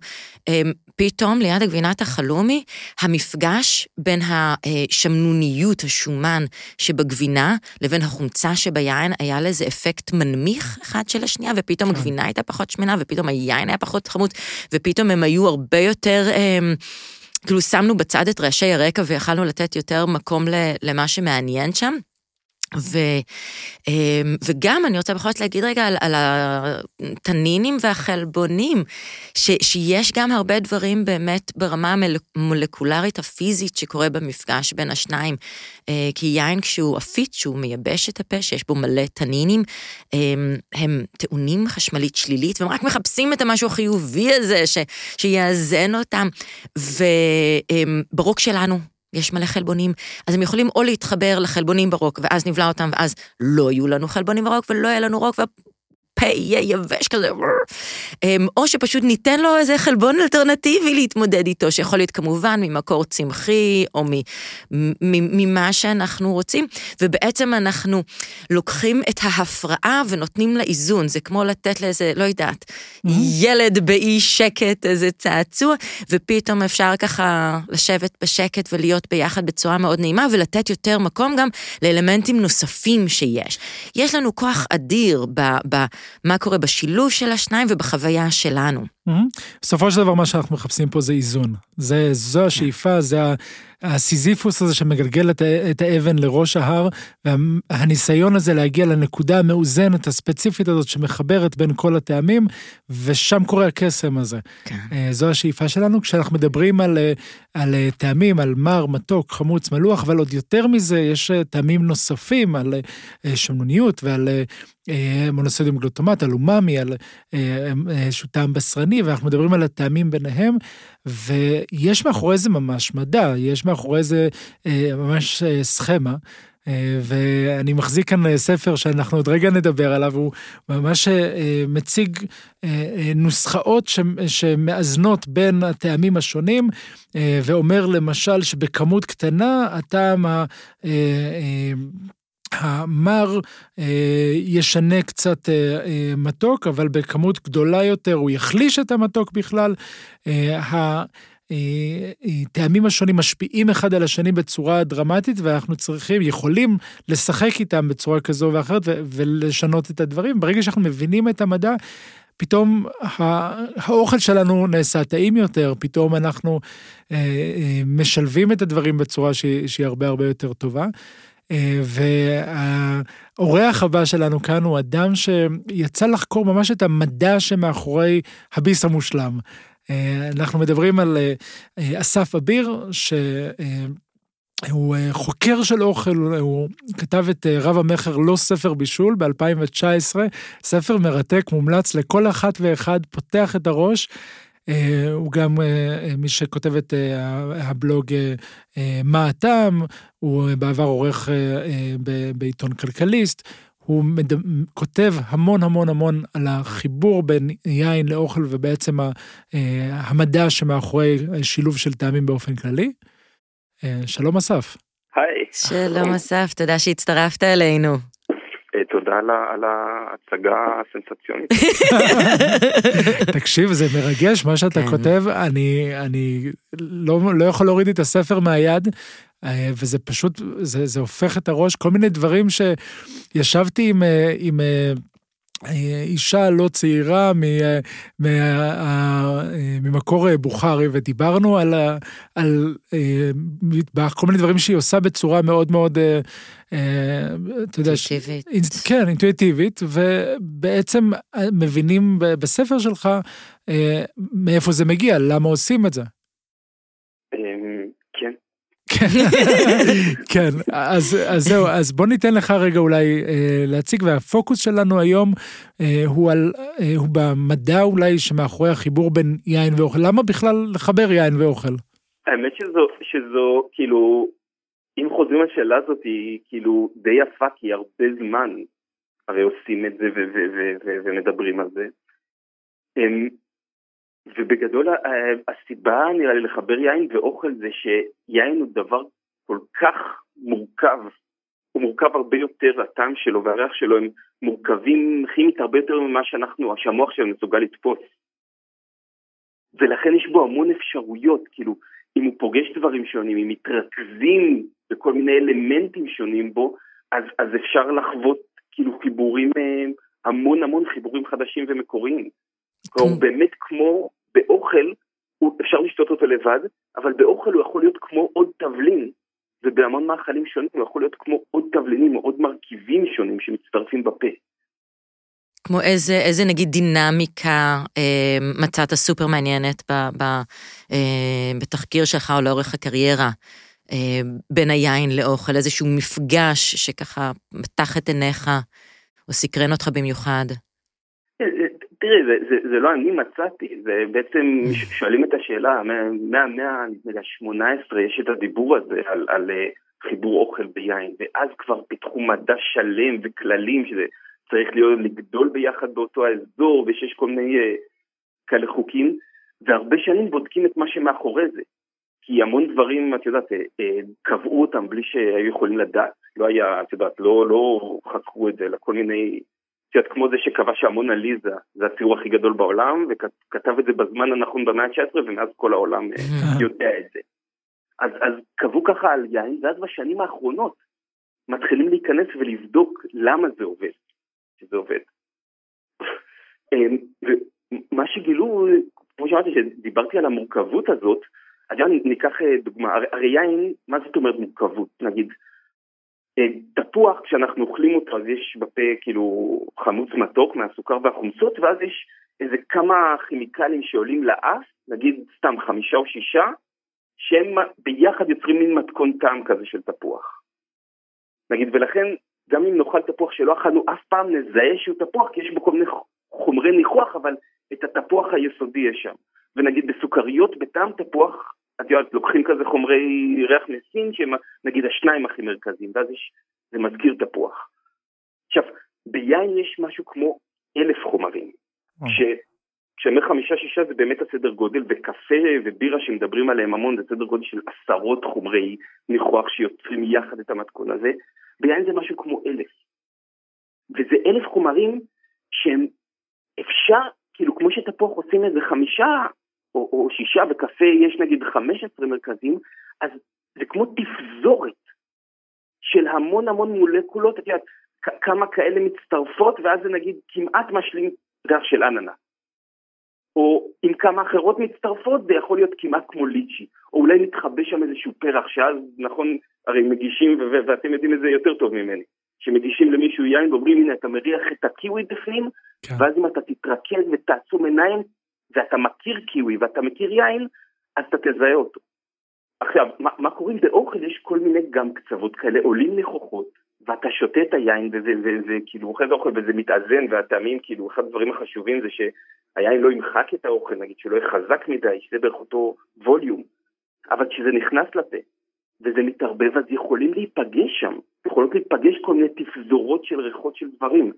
פתאום ליד הגבינת החלומי, המפגש בין השמנוניות, השומן שבגבינה, לבין החומצה שביין, היה לזה אפקט מנמיך אחד של השנייה, ופתאום הגבינה הייתה פחות שמנה, ופתאום היין היה פחות חמוץ, ופתאום הם היו הרבה יותר... כאילו שמנו בצד את רעשי הרקע ויכלנו לתת יותר מקום למה שמעניין שם, ו, וגם אני רוצה בכל זאת להגיד רגע על, על התנינים והחלבונים, ש, שיש גם הרבה דברים באמת ברמה המולקולרית הפיזית שקורה במפגש בין השניים, כי יין כשהוא אפיט, שהוא מייבש את הפה, שיש בו מלא תנינים, הם טעונים חשמלית שלילית, והם רק מחפשים את המשהו החיובי הזה ש, שיאזן אותם, וברוק שלנו, יש מלא חלבונים, אז הם יכולים או להתחבר לחלבונים ברוק, ואז נבלע אותם, ואז לא יהיו לנו חלבונים ברוק, ולא יהיה לנו רוק, הפה יהיה יבש כזה, או שפשוט ניתן לו איזה חלבון אלטרנטיבי להתמודד איתו, שיכול להיות כמובן ממקור צמחי, או ממה שאנחנו רוצים, ובעצם אנחנו לוקחים את ההפרעה ונותנים לה איזון, זה כמו לתת לאיזה, לא יודעת, ילד באי שקט, איזה צעצוע, ופתאום אפשר ככה לשבת בשקט ולהיות ביחד בצורה מאוד נעימה, ולתת יותר מקום גם לאלמנטים נוספים שיש. יש לנו כוח אדיר במה קורה בשילוב של השניים ובחוויה שלנו. בסופו של דבר מה שאנחנו מחפשים פה זה איזון. זו השאיפה, זה הסיזיפוס הזה שמגלגל את האבן לראש ההר, והניסיון הזה להגיע לנקודה המאוזנת הספציפית הזאת שמחברת בין כל הטעמים, ושם קורה הקסם הזה. זו השאיפה שלנו, כשאנחנו מדברים על טעמים, על מר, מתוק, חמוץ, מלוח, אבל עוד יותר מזה יש טעמים נוספים על שמנוניות ועל מונוסודיום גלוטומט, על אומאמי, על איזשהו טעם בשרני, ואנחנו מדברים על הטעמים ביניהם, ויש מאחורי זה ממש מדע, יש מאחורי זה ממש סכמה, ואני מחזיק כאן ספר שאנחנו עוד רגע נדבר עליו, הוא ממש מציג נוסחאות שמאזנות בין הטעמים השונים, ואומר למשל שבכמות קטנה הטעם ה... המר אה, ישנה קצת אה, אה, מתוק, אבל בכמות גדולה יותר הוא יחליש את המתוק בכלל. אה, ה... טעמים השונים משפיעים אחד על השני בצורה דרמטית, ואנחנו צריכים, יכולים לשחק איתם בצורה כזו ואחרת, ו- ולשנות את הדברים. ברגע שאנחנו מבינים את המדע, פתאום האוכל שלנו נעשה טעים יותר, פתאום אנחנו אה, אה, משלבים את הדברים בצורה ש- שהיא הרבה הרבה יותר טובה. והאורח הבא שלנו כאן הוא אדם שיצא לחקור ממש את המדע שמאחורי הביס המושלם. אנחנו מדברים על אסף אביר, שהוא חוקר של אוכל, הוא כתב את רב המחר לא ספר בישול ב-אלפיים תשע עשרה, ספר מרתק, מומלץ לכל אחת ואחד, פותח את הראש, הוא גם מי שכותב את הבלוג מה הטעם, הוא בעבר עורך בעיתון כלכליסט, הוא כותב המון המון המון על החיבור בין יין לאוכל ובעצם המדע שמאחורי שילוב של טעמים באופן כללי. שלום אסף. היי. שלום אסף, תודה שהצטרפת אלינו. תודה על ההצגה הסנסציונית. תקשיב, זה מרגש מה שאתה כותב, אני לא יכול להוריד את הספר מהיד, וזה פשוט, זה הופך את הראש, כל מיני דברים שישבתי עם אישה לא צעירה ממקור בוכרי, ודיברנו על כל מיני דברים שהיא עושה בצורה מאוד מאוד, אתה יודע, אינטואיטיבית. כן, אינטואיטיבית, ובעצם מבינים בספר שלך מאיפה זה מגיע, למה עושים את זה. כן. כן, אז זהו, אז בוא ניתן לך רגע אולי להציג, והפוקוס שלנו היום הוא במדע אולי שמאחורי החיבור בין יין ואוכל, למה בכלל לחבר יין ואוכל? האמת שזו, כאילו, אם חוזרים השאלה הזאת היא כאילו די יפה, כי הרבה זמן הרי עושים את זה ומדברים על זה, ובגדול הסיבה נראה לי לחבר יין ואוכל זה שיין הוא דבר כל כך מורכב, הוא מורכב הרבה יותר, הטעם שלו והריח שלו הם מורכבים כימית הרבה יותר ממה שאנחנו, שהמוח שלנו מסוגל לתפוס, ולכן יש בו המון אפשרויות, כאילו אם הוא פוגש דברים שונים, אם מתרכזים בכל מיני אלמנטים שונים בו, אז, אז אפשר לחוות כאילו חיבורים, המון המון חיבורים חדשים ומקוריים. כלומר, באמת כמו באוכל, אפשר לשתות אותו לבד, אבל באוכל הוא יכול להיות כמו עוד תבלין, ובהמון מאכלים שונים הוא יכול להיות כמו עוד תבלינים, עוד מרכיבים שונים שמצטרפים בפה. כמו איזה, איזה נגיד דינמיקה אה, מצאת סופר מעניינת ב, ב, אה, בתחקיר שלך או לאורך הקריירה, אה, בין היין לאוכל, איזשהו מפגש שככה מתח את עיניך או סקרן אותך במיוחד? תראה, זה, זה, זה לא אני מצאתי, זה בעצם שואלים את השאלה, מה-שמונה עשרה יש את הדיבור הזה על, על חיבור אוכל ביין, ואז כבר פיתחו מדע שלם וכללים שזה צריך להיות לגדול ביחד באותו האזור, ושיש כל מיני כאלה חוקים, והרבה שנים בודקים את מה שמאחורי זה, כי המון דברים, את יודעת, קבעו אותם בלי שהיו יכולים לדעת, לא היה, את יודעת, לא, לא חקרו את זה, אלא כל מיני, את יודעת, כמו זה שקבע שהמונה ליזה, זה הציור הכי גדול בעולם, וכתב את זה בזמן הנכון במאה ה-תשע עשרה, ומאז כל העולם יודע את זה. אז, אז קבעו ככה על יין, ואז בשנים האחרונות, מתחילים להיכנס ולבדוק למה זה עובד, שזה עובד. ומה שגילו, כמו שאמרתי, שדיברתי על המורכבות הזאת, אז ניקח דוגמה, הרי יין, מה זאת אומרת מורכבות? נגיד, תפוח, כשאנחנו אוכלים אותו, אז יש בפה כאילו חמוץ מתוק מהסוכר והחומצות, ואז יש איזה כמה כימיקלים שעולים לאף, נגיד סתם חמישה או שישה, שהם ביחד יוצרים מין מתכון טעם כזה של תפוח. נגיד, ולכן, גם אם נאכל תפוח שלא אכלנו, אף פעם נזהה שהוא תפוח, כי יש בו כל מיני חומרי ניחוח, אבל את התפוח היסודי יש שם. ונגיד, בסוכריות, בטעם תפוח, את יודעת, לוקחים כזה חומרי ריח נסין, שהם, נגיד, השניים הכי מרכזיים, ואז יש, זה מזכיר תפוח. עכשיו, ביין יש משהו כמו אלף חומרים, כשאמר חמישה, שישה, זה באמת הסדר גודל, וקפה ובירה שמדברים עליהם המון, זה סדר גודל של עשרות חומרי ניחוח שיוצרים יחד את המתכון הזה, ביין זה משהו כמו אלף. וזה אלף חומרים שהם אפשר, כאילו כמו שתפוח עושים איזה חמישה או, או שישה, וקפה יש נגיד חמש עשרה מרכזים, אז זה כמו תפזורת של המון המון מולקולות, את יודעת, כמה כאלה מצטרפות, ואז זה נגיד כמעט משלים ריח של אננה. או עם כמה אחרות מצטרפות, זה יכול להיות כמעט כמו ליצ'י, או אולי נתחבש שם איזשהו פרח, שאז נכון, הרי מגישים, ו- ואתם יודעים את זה יותר טוב ממני, שמגישים למישהו יין, ואומרים, הנה, אתה מריח את הקיווי בפנים, כן. ואז אם אתה תתרכז ותעצום עיניים, ואתה מכיר קיווי, ואתה מכיר יין, אז אתה תזהה אותו. עכשיו, מה, מה קוראים באוכל? יש כל מיני גם קצוות כאלה, עולים לכוחות, ואתה שותה את היין, וזה, וזה, וזה, כאילו, אוכל זה אוכל, וזה מתאזן, והטעמים, כאילו, אחד הדברים החשובים זה ש... היין לא ימחק את האוכל, נגיד, שלא יהיה חזק מדי, שזה בערך אותו ווליום, אבל כשזה נכנס לפה, וזה מתערבב, אז יכולים להיפגש שם, יכולות להיפגש כל מיני תפזורות של ריחות של דברים,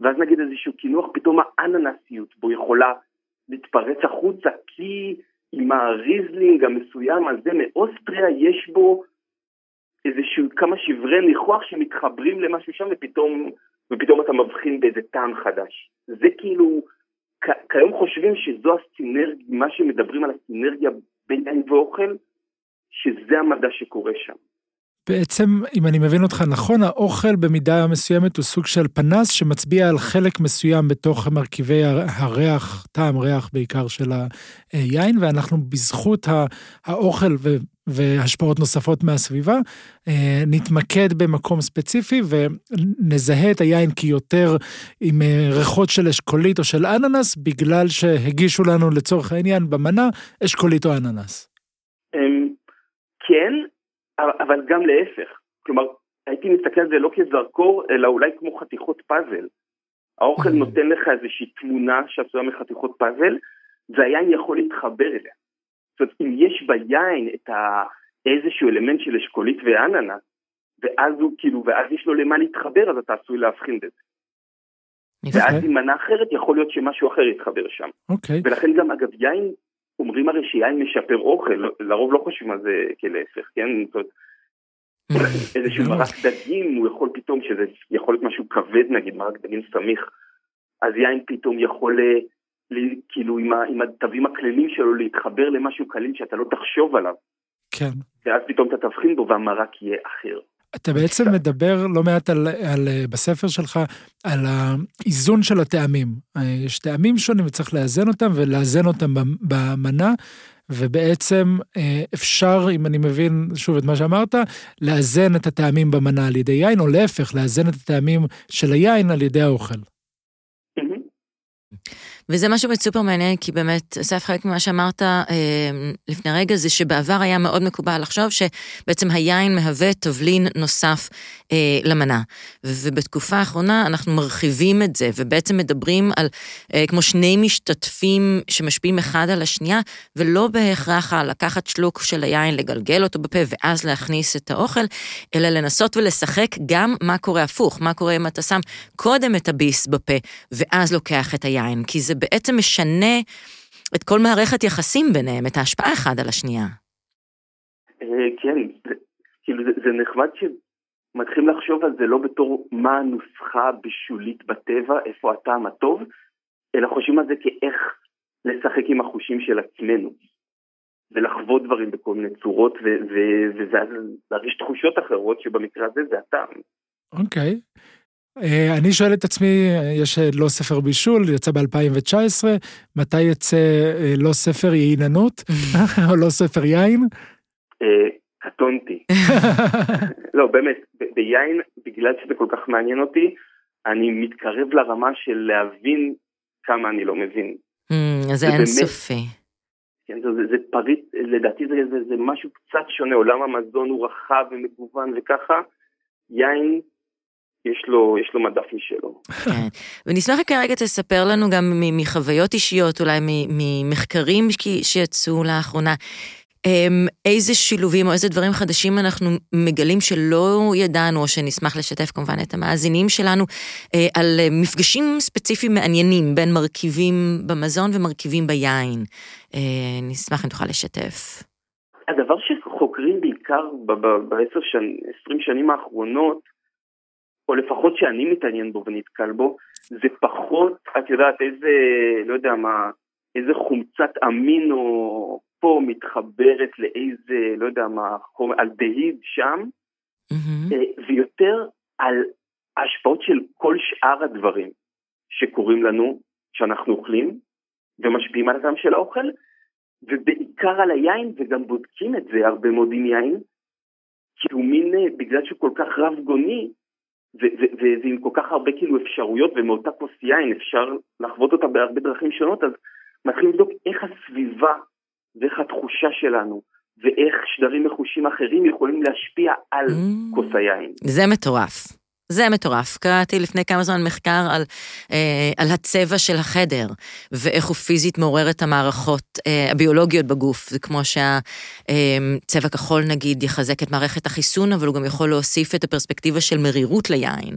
ואז נגיד איזשהו כינוח, פתאום האננסיות בו יכולה להתפרץ החוצה, כי עם הריזלינג המסוים הזה מאוסטריה, יש בו איזשהו כמה שברי ניחוח שמתחברים למשהו שם, ופתאום, ופתאום אתה מבחין באיזה טעם חדש. זה כאילו... כ- כיום חושבים שזו הסינרגיה, מה שמדברים על הסינרגיה בין יין ואוכל, שזה המדע שקורה שם. בעצם, אם אני מבין אותך נכון, האוכל במידה מסוימת הוא סוג של פנס שמצביע על חלק מסוים בתוך מרכיבי הריח, טעם ריח בעיקר של היין, ואנחנו בזכות האוכל ו... והשפעות נוספות מהסביבה, נתמקד במקום ספציפי, ונזהה את היין כי יותר עם ריחות של אשכולית או של אננס, בגלל שהגישו לנו לצורך העניין במנה, אשכולית או אננס. כן, אבל גם להפך. כלומר, הייתי מסתכל על זה לא כזרקור, אלא אולי כמו חתיכות פאזל. האוכל נותן לך איזושהי תמונה שעשויה מחתיכות פאזל, והיין יכול להתחבר אליה. זאת אומרת, אם יש ביין את ה... איזשהו אלמנט של אשכולית ואננה, ואז הוא כאילו, ואז יש לו למה להתחבר, אז אתה עשוי להבחין את זה. ואז עם מנה אחרת, יכול להיות שמשהו אחר יתחבר שם. אוקיי. ולכן גם, אגב, יין, אומרים הרי שיין משפר אוכל, לרוב לא חושבים על זה כלהפך, כן? זאת אומרת, איזשהו מרק דגים, הוא יכול פתאום, שזה יכול להיות משהו כבד, נגיד, מרק דגים סמיך, אז יין פתאום יכול... כאילו עם התווים הכללים שלו להתחבר למשהו קליל שאתה לא תחשוב עליו. כן. ואז פתאום אתה תבחין בו והמרק יהיה אחר. אתה בעצם מדבר לא מעט על, על, בספר שלך על האיזון של הטעמים. יש טעמים שונים וצריך לאזן אותם ולאזן אותם במנה, ובעצם אפשר, אם אני מבין שוב את מה שאמרת, לאזן את הטעמים במנה על ידי יין, או להפך, לאזן את הטעמים של היין על ידי האוכל. וזה משהו סופר מעניין, כי באמת, אסף, חלק ממה שאמרת לפני רגע, זה שבעבר היה מאוד מקובל לחשוב שבעצם היין מהווה תבלין נוסף למנה. ובתקופה האחרונה אנחנו מרחיבים את זה, ובעצם מדברים על כמו שני משתתפים שמשפיעים אחד על השנייה, ולא בהכרח על לקחת שלוק של היין, לגלגל אותו בפה, ואז להכניס את האוכל, אלא לנסות ולשחק גם מה קורה הפוך, מה קורה אם אתה שם קודם את הביס בפה, ואז לוקח את היין, כי זה בעצם משנה את כל מערכת יחסים ביניהם, את ההשפעה אחד על השנייה. כן, זה נחמד שמתחילים לחשוב על זה לא בתור מה הנוסחה בישולית בטבע, איפה הטעם הטוב, אלא חושבים על זה כאיך לשחק עם החושים של עצמנו, ולחוות דברים בכל מיני צורות, ואז להרגיש תחושות אחרות שבמקרה הזה זה הטעם. אוקיי. אני שואל את עצמי, יש לא ספר בישול, יצא ב-אלפיים תשע עשרה, מתי יצא לא ספר יעיננות, או לא ספר יין? קטונתי. לא, באמת, ביין, בגלל שזה כל כך מעניין אותי, אני מתקרב לרמה של להבין כמה אני לא מבין. זה אינסופי. זה פריט, לדעתי זה משהו קצת שונה, עולם המזון הוא רחב ומגוון וככה, יין, יש לו, יש לו מדף משלו. כן. ונשמח כרגע תספר לנו גם מחוויות אישיות, אולי ממחקרים שיצאו לאחרונה, איזה שילובים או איזה דברים חדשים אנחנו מגלים שלא ידענו, או שנשמח לשתף כמובן את המאזינים שלנו, על מפגשים ספציפיים מעניינים בין מרכיבים במזון ומרכיבים ביין. נשמח אם תוכל לשתף. הדבר שחוקרים בעיקר בעשר שנים, עשרים שנים האחרונות, או לפחות שאני מתעניין בו ונתקל בו, זה פחות, את יודעת, איזה, לא יודע מה, איזה חומצת אמינו פה מתחברת לאיזה, לא יודע מה, אלדהיד שם, mm-hmm. ויותר על ההשפעות של כל שאר הדברים שקורים לנו, שאנחנו אוכלים, ומשפיעים על הטעם של האוכל, ובעיקר על היין, וגם בודקים את זה הרבה מאוד עם יין, כי הוא מין, בגלל שהוא כל כך רב גוני, ועם כל כך הרבה כאילו אפשרויות, ומאותה כוס יין אפשר לחוות אותה בהרבה דרכים שונות, אז מתחילים לבדוק איך הסביבה ואיך התחושה שלנו ואיך שדרים מחושים אחרים יכולים להשפיע על כוס היין. זה מטורף, זה מטורף. קראתי לפני כמה זמן מחקר על, אה, על הצבע של החדר, ואיך הוא פיזית מעורר את המערכות אה, הביולוגיות בגוף, זה כמו שהצבע כחול נגיד יחזק את מערכת החיסון, אבל הוא גם יכול להוסיף את הפרספקטיבה של מרירות ליין,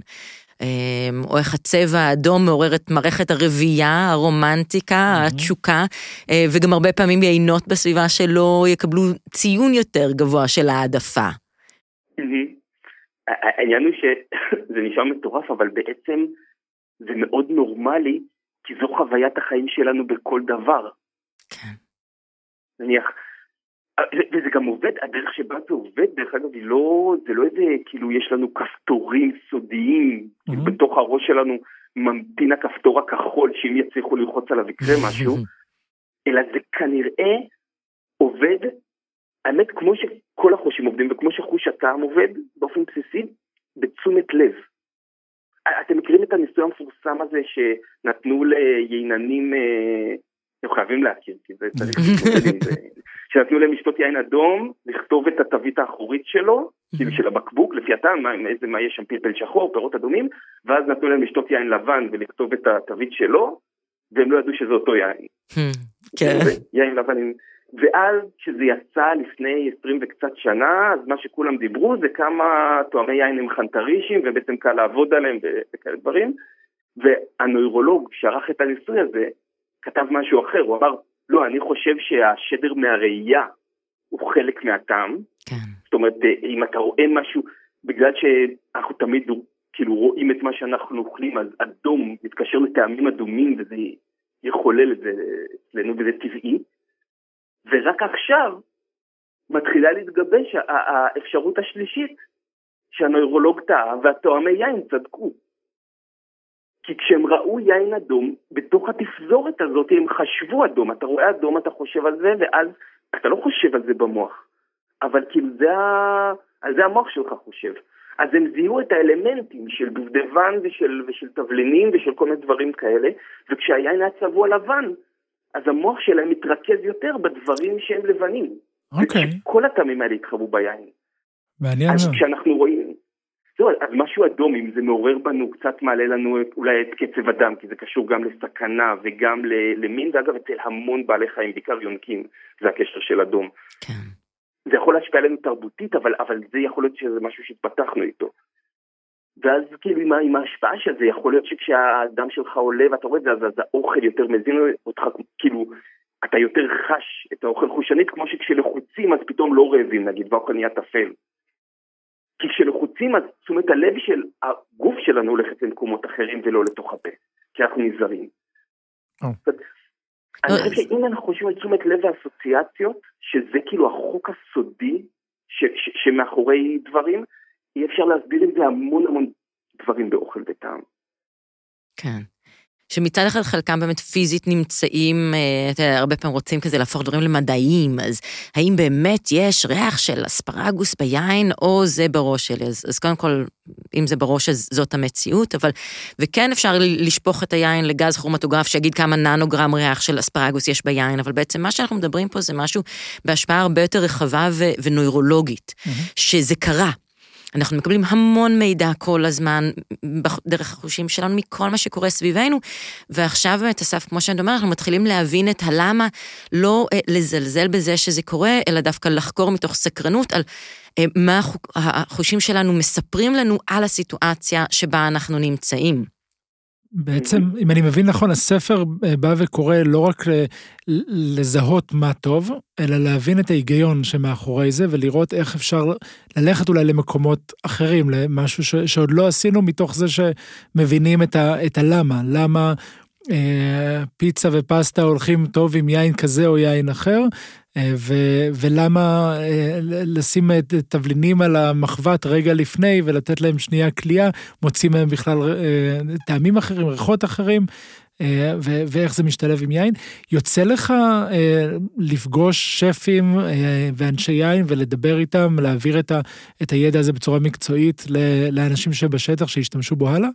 אה, או איך הצבע האדום מעורר את מערכת הרבייה, הרומנטיקה, mm-hmm. התשוקה, אה, וגם הרבה פעמים יינות בסביבה שלו יקבלו ציון יותר גבוה של העדפה. Mm-hmm. העניין הוא שזה נשמע מטורף, אבל בעצם זה מאוד נורמלי, כי זו חוויית החיים שלנו בכל דבר. כן. נניח, וזה גם עובד, הדרך שבה זה עובד, דרך אגב, זה לא איזה, כאילו יש לנו כפתורים סודיים, בתוך הראש שלנו ממתין הכפתור הכחול, שאם יצליחו ללחוץ עליו יקרה משהו, אלא זה כנראה עובד, האמת, כמו שכל החושים עובדים, וכמו שחוש הטעם עובד, באופן בסיסי, בתשומת לב. אתם מכירים את הניסוי המפורסם הזה, שנתנו לייננים, אתם חייבים להכיר, כי זה צריך להתמודד עם זה, שנתנו להם לשתות יין אדום, לכתוב את התווית האחורית שלו, כאילו של הבקבוק, לפי הטעם, מה יש שם פלפל שחור, פירות אדומים, ואז נתנו להם לשתות יין לבן, ולכתוב את התווית שלו, והם לא ידעו שזה אותו יין. כן. יין לבן עם... ואז שזה יצא לפני עשרים וקצת שנה, אז מה שכולם דיברו זה כמה תוארי יין הם חנטרישים, ובעצם קל לעבוד עליהם וכאלה דברים, והנוירולוג שערך את הניסוי הזה, כתב משהו אחר, הוא אמר, לא, אני חושב שהשדר מהראייה הוא חלק מהטעם, כן. זאת אומרת, אם אתה רואה משהו, בגלל שאנחנו תמיד כאילו רואים את מה שאנחנו אוכלים, אז אדום מתקשר לטעמים אדומים, וזה יחולל את זה לנו, וזה טבעי, ורק עכשיו מתחילה להתגבש האפשרות השלישית שהנוירולוג טעה והתואמי יין צדקו. כי כשהם ראו יין אדום, בתוך התפזורת הזאת הם חשבו אדום, אתה רואה אדום, אתה חושב על זה, ואז אתה לא חושב על זה במוח, אבל כאילו זה, זה המוח שלך חושב. אז הם זיהו את האלמנטים של דובדבן ושל, ושל תבלנים ושל כל מיני דברים כאלה, וכשהיין היה צבוע לבן, אז המוח שלהם מתרכז יותר בדברים שהם לבנים. אוקיי. Okay. כל התמים האלה התחברו ביין. מעניין. אז כשאנחנו רואים, זהו, אז משהו אדום, אם זה מעורר בנו, קצת מעלה לנו אולי את קצב הדם, כי זה קשור גם לסכנה וגם למין, ואגב, אצל המון בעלי חיים, בעיקר יונקים, זה הקשר של אדום. כן. Okay. זה יכול להשפיע עלינו תרבותית, אבל, אבל זה יכול להיות שזה משהו שהתפתחנו איתו. ואז כאילו עם, עם ההשפעה של זה, יכול להיות שכשהדם שלך עולה ואתה רואה את זה, אז, אז האוכל יותר מזין אותך, כאילו, אתה יותר חש את האוכל חושנית, כמו שכשלחוצים אז פתאום לא רעבים, נגיד, והאוכל נהיה תפל. כי כשלחוצים אז תשומת הלב של הגוף שלנו הולכת למקומות אחרים ולא לתוך הפה, כי אנחנו נזרים. Oh. אני חושב שאם אנחנו חושבים על תשומת לב והאסוציאציות, שזה כאילו החוק הסודי ש- ש- שמאחורי דברים, אי אפשר להסביר את זה המון המון דברים באוכל בטעם. כן. שמצד אחד חלקם באמת פיזית נמצאים, אה, הרבה פעמים רוצים כזה להפוך דברים למדעים, אז האם באמת יש ריח של אספרגוס ביין, או זה בראש שלי? אז, אז קודם כל, אם זה בראש, אז זאת המציאות, אבל, וכן אפשר לשפוך את היין לגז כרומטוגרף, שיגיד כמה ננוגרם ריח של אספרגוס יש ביין, אבל בעצם מה שאנחנו מדברים פה זה משהו בהשפעה הרבה יותר רחבה ו- ונוירולוגית, mm-hmm. שזה קרה. אנחנו מקבלים המון מידע כל הזמן, דרך החושים שלנו, מכל מה שקורה סביבנו, ועכשיו באמת, אסף, כמו שאני אומר, אנחנו מתחילים להבין את הלמה, לא לזלזל בזה שזה קורה, אלא דווקא לחקור מתוך סקרנות, על מה החושים שלנו מספרים לנו על הסיטואציה שבה אנחנו נמצאים. בעצם, אם אני מבין נכון, הספר בא וקורא לא רק לזהות מה טוב, אלא להבין את ההיגיון שמאחורי זה, ולראות איך אפשר ללכת אולי למקומות אחרים, למשהו ש- שעוד לא עשינו, מתוך זה שמבינים את, ה- את הלמה, למה אה, פיצה ופסטה הולכים טוב עם יין כזה או יין אחר, אה, ו- ולמה אה, לשים את תבלינים על המחבת רגע לפני, ולתת להם שנייה קליעה, מוצאים מהם בכלל אה, טעמים אחרים, ריחות אחרים, ו- ואיך זה משתלב עם יין. יוצא לך אה, לפגוש שפים אה, ואנשי יין ולדבר איתם, להעביר את, ה- את הידע הזה בצורה מקצועית ל- לאנשים שבשטח שהשתמשו בו הלאה?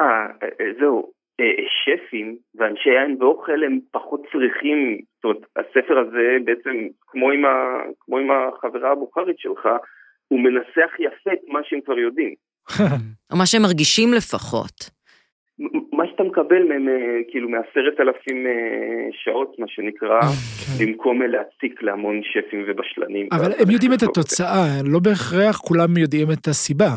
אה, זהו, אה, שפים ואנשי יין ואוכל הם פחות צריכים, זאת אומרת, הספר הזה בעצם, כמו עם, ה- כמו עם החברה הבוחרית שלך, הוא מנסח יפה את מה שהם כבר יודעים. או מה שהם מרגישים לפחות. מה שאתה מקבל מהם, כאילו, מעשרת אלפים שעות, מה שנקרא, במקום להציק להמון שפים ובשלנים. אבל הם יודעים את התוצאה, לא בהכרח כולם יודעים את הסיבה.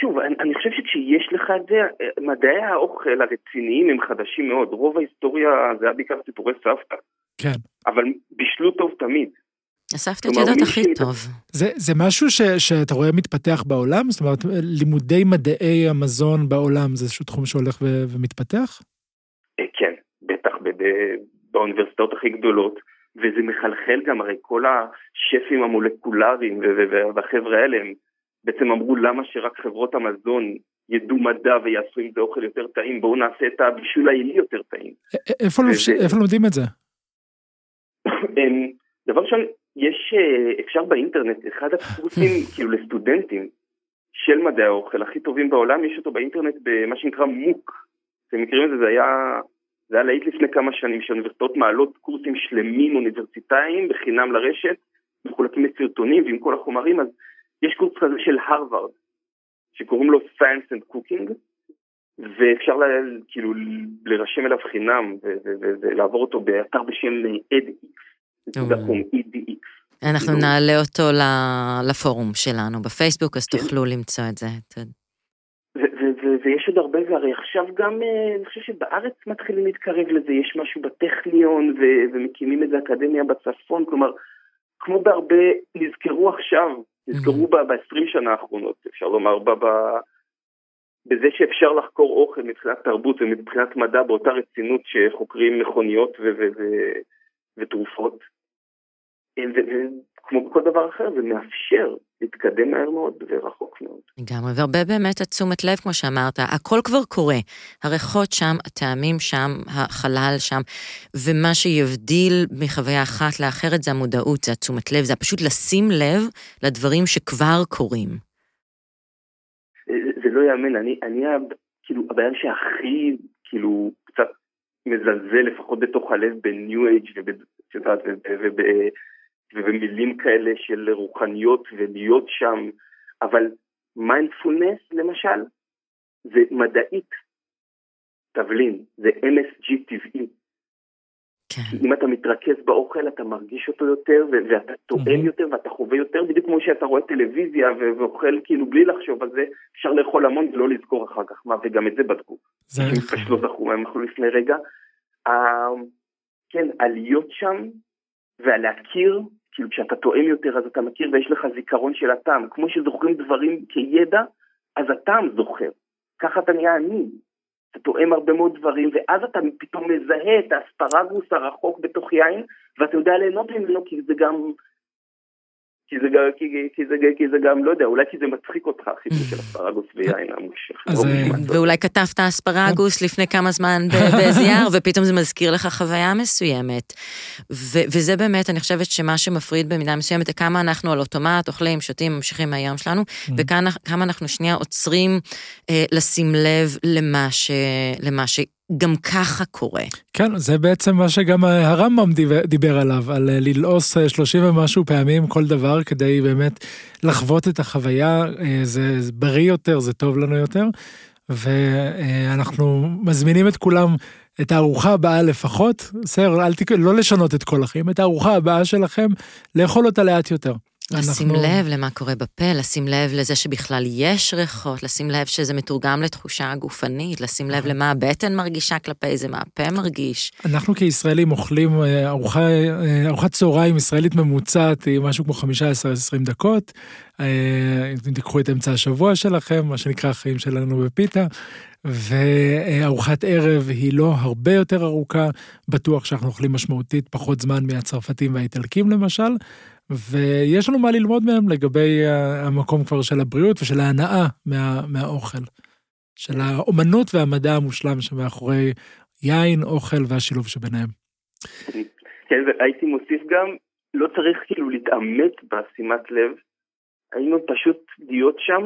שוב, אני חושב שכשיש לך את זה, מדעי האוכל הרציניים הם חדשים מאוד, רוב ההיסטוריה זה היה בעיקר סיפורי סבתא. כן. אבל בישלו טוב תמיד. אספת את ידות הכי טוב. זה, זה משהו ש, שאתה רואה מתפתח בעולם? זאת אומרת, לימודי מדעי המזון בעולם, זה איזשהו תחום שהולך ו, ומתפתח? כן, בטח באוניברסיטאות הכי גדולות, וזה מחלחל גם, הרי כל השפים המולקולריים והחבר'ה האלה, הם בעצם אמרו למה שרק חברות המזון ידעו מדע ויעשו עם זה אוכל יותר טעים, בואו נעשה את הבישול העילי יותר טעים. איפה לומדים את זה? דבר שאני, יש, אפשר באינטרנט, אחד הקורסים, כאילו, לסטודנטים של מדעי האוכל הכי טובים בעולם, יש אותו באינטרנט במה שנקרא מוק. אתם מכירים את זה, זה היה, זה היה להיט לפני כמה שנים, שהאוניברסיטאות מעלות קורסים שלמים אוניברסיטאיים, בחינם לרשת, מחולקים לסרטונים ועם כל החומרים, אז יש קורס כזה של הרווארד, שקוראים לו Science and Cooking, ואפשר לה, כאילו, לרשם אליו חינם, ולעבור אותו באתר בשם E D X. E D X. אנחנו נעלה אותו לפורום שלנו בפייסבוק, אז תוכלו למצוא את זה. ויש עוד הרבה, והרי עכשיו גם, אני חושב שבארץ מתחילים להתקרב לזה, יש משהו בטכניון, ומקימים את זה אקדמיה בצפון, כלומר, כמו בהרבה, נזכרו עכשיו, נזכרו ב-עשרים שנה האחרונות, אפשר לומר, בזה שאפשר לחקור אוכל מבחינת תרבות ומבחינת מדע, באותה רצינות שחוקרים מכוניות ו... ותרופות, וכמו בכל דבר אחר, זה מאפשר התקדם מהר מאוד ורחוק מאוד. לגמרי, והרבה באמת התשומת לב, כמו שאמרת, הכל כבר קורה, הריחות שם, הטעמים שם, החלל שם, ומה שיבדיל מחוויה אחת לאחרת זה המודעות, זה התשומת לב, זה פשוט לשים לב לדברים שכבר קורים. זה לא יאמן, אני, אני כאילו, הבעיה שהכי, כאילו, קצת מזלזל, לפחות בתוך הלב, בניו אייג' וב... ובמילים כאלה של רוחניות ולהיות שם, אבל מיינדפולנס למשל, זה מדעית תבלין, זה M S G טבעי. כן. אם אתה מתרכז באוכל, אתה מרגיש אותו יותר, ו- ואתה טועם יותר, ואתה חווה יותר, בדיוק כמו שאתה רואה טלוויזיה, ו- ואוכל כאילו בלי לחשוב על זה, אפשר לאכול המון ולא לזכור אחר כך מה, וגם את זה בדקו. זה נכון. פשוט לא זכו, הם יכולו לפני רגע. ה- כן, עליות שם, והלהכיר, כאילו כשאתה טועם יותר אז אתה מכיר ויש לך זיכרון של הטעם, כמו שזוכרים דברים כידע, אז הטעם זוכר, ככה אתה נהיה עני, אתה טועם הרבה מאוד דברים, ואז אתה פתאום מזהה את האספרגוס הרחוק בתוך יין, ואתה יודע ליהנות ממנו, כי זה גם, כי זה גם, כי זה גם, כי זה גם, לא יודע, אולי כי זה מצחיק אותך, החיפוש של אספרגוס ויין המושך. ואולי כתבת אספרגוס לפני כמה זמן באיזה יער, ופתאום זה מזכיר לך חוויה מסוימת. וזה באמת, אני חושבת שמה שמפריד במידה מסוימת, כמה אנחנו על אוטומט, אוכלים, שותים, ממשיכים מהיום שלנו, וכמה אנחנו שנייה עוצרים לשים לב למה ש... גם ככה קורה. כן, זה בעצם מה שגם הרמב"ם דיבר עליו, על ללעוס שלושים ומשהו פעמים כל דבר, כדי באמת לחוות את החוויה, זה בריא יותר, זה טוב לנו יותר, ואנחנו מזמינים את כולם, את הארוחה הבאה לפחות, סר, אל תק... לא לשנות את כל החיים, את הארוחה הבאה שלכם, לאכול אותה לאט יותר. לשים אנחנו... לב למה קורה בפה, לשים לב לזה שבכלל יש ריחות, לשים לב שזה מתורגם לתחושה הגופנית, לשים לב למה הבטן מרגישה כלפי זה, מה הפה מרגיש. אנחנו כישראלים אוכלים ארוחה, ארוחת צהריים ישראלית ממוצעת, היא משהו כמו חמש עשרה עד עשרים דקות, תיקחו את אמצע השבוע שלכם, מה שנקרא החיים שלנו בפיתה, וארוחת ערב היא לא הרבה יותר ארוכה, בטוח שאנחנו אוכלים משמעותית פחות זמן מהצרפתים והאיטלקים למשל, ויש לנו מה ללמוד מהם לגבי המקום כבר של הבריאות ושל ההנאה מה, מהאוכל, של האומנות והמדע המושלם שמאחורי יין, אוכל והשילוב שביניהם. כן, והייתי מוסיף גם, לא צריך כאילו להתאמת בשימת לב, היינו פשוט להיות שם,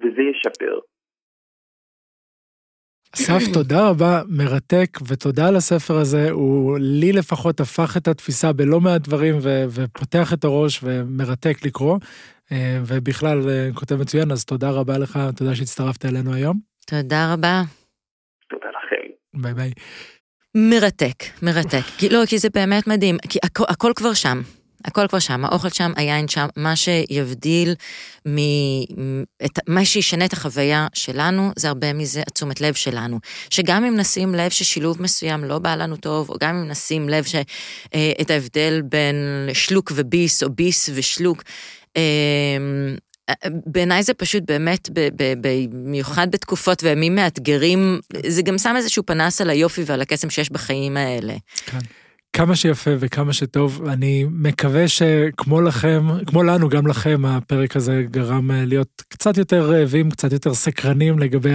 וזה ישפר. אסף, תודה רבה, מרתק, ותודה על הספר הזה, הוא לי לפחות הפך את התפיסה בלא מעט דברים, ו- ופותח את הראש ומרתק לקרוא, ובכלל כותב מצוין, אז תודה רבה לך, תודה שהצטרפת אלינו היום. תודה רבה. תודה לכם. ביי ביי. מרתק, מרתק, כי לא, כי זה באמת מדהים, כי הכ- הכל כבר שם. הכל כבר שם, האוכל שם, היין שם, מה שיבדיל, מ... את... מה שישנה את החוויה שלנו, זה הרבה מזה התשומת לב שלנו, שגם אם נשים לב ששילוב מסוים לא בא לנו טוב, או גם אם נשים לב ש... את ההבדל בין שלוק וביס, או ביס ושלוק, בעיניי זה פשוט באמת, במיוחד בתקופות וימים מאתגרים, זה גם שם איזשהו פנס על היופי ועל הקסם שיש בחיים האלה. כן. כמה שיפה וכמה שטוב, אני מקווה שכמו לכם, כמו לנו גם לכם, הפרק הזה גרם להיות קצת יותר רעבים, קצת יותר סקרנים לגבי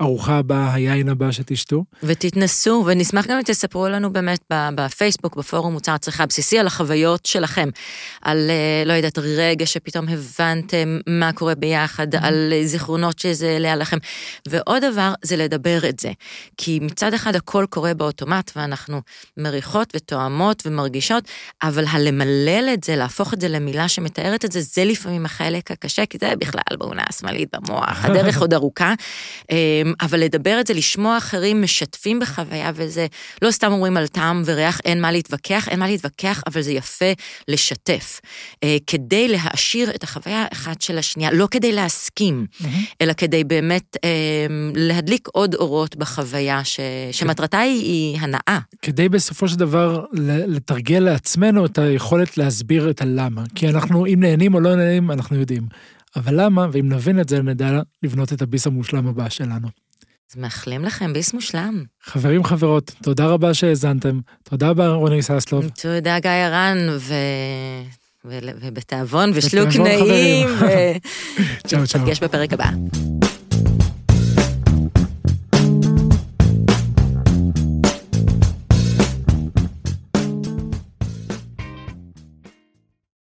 הארוחה הבאה, היין הבא שתשתו. ותתנסו, ונשמח גם שתספרו לנו באמת בפייסבוק, בפורום מוצר צריכה בסיסי, על החוויות שלכם, על, לא יודעת, רגע שפתאום הבנתם מה קורה ביחד, על זיכרונות שזה עלה לכם, ועוד דבר זה לדבר את זה, כי מצד אחד הכל קורה באוטומט, ואנחנו מריחות ותאוות, תואמות ומרגישות, אבל הלמלל את זה, להפוך את זה למילה שמתארת את זה, זה לפעמים החלק הקשה, כי זה בכלל בעונה השמאלית במוח, הדרך עוד ארוכה, אבל לדבר את זה, לשמוע אחרים משתפים בחוויה, וזה לא סתם אומרים על טעם וריח, אין מה להתווכח, אין מה להתווכח, אבל זה יפה לשתף, כדי להעשיר את החוויה אחת של השנייה, לא כדי להסכים, אלא כדי באמת להדליק עוד אורות בחוויה, שמטרתה היא הנאה. כדי בסופו של דבר לתרגל לעצמנו את היכולת להסביר את הלמה, כי אנחנו אם נהנים או לא נהנים אנחנו יודעים, אבל למה, ואם נבין את זה נדע לבנות את הביס המושלם הבא שלנו. אז מאחלים לכם ביס מושלם. חברים חברות, תודה רבה שהאזנתם, תודה רבה רוני ססלוב. תודה גיא ערן, ו... ובתאבון ושלוק נעים, ונפגש בפרק הבא.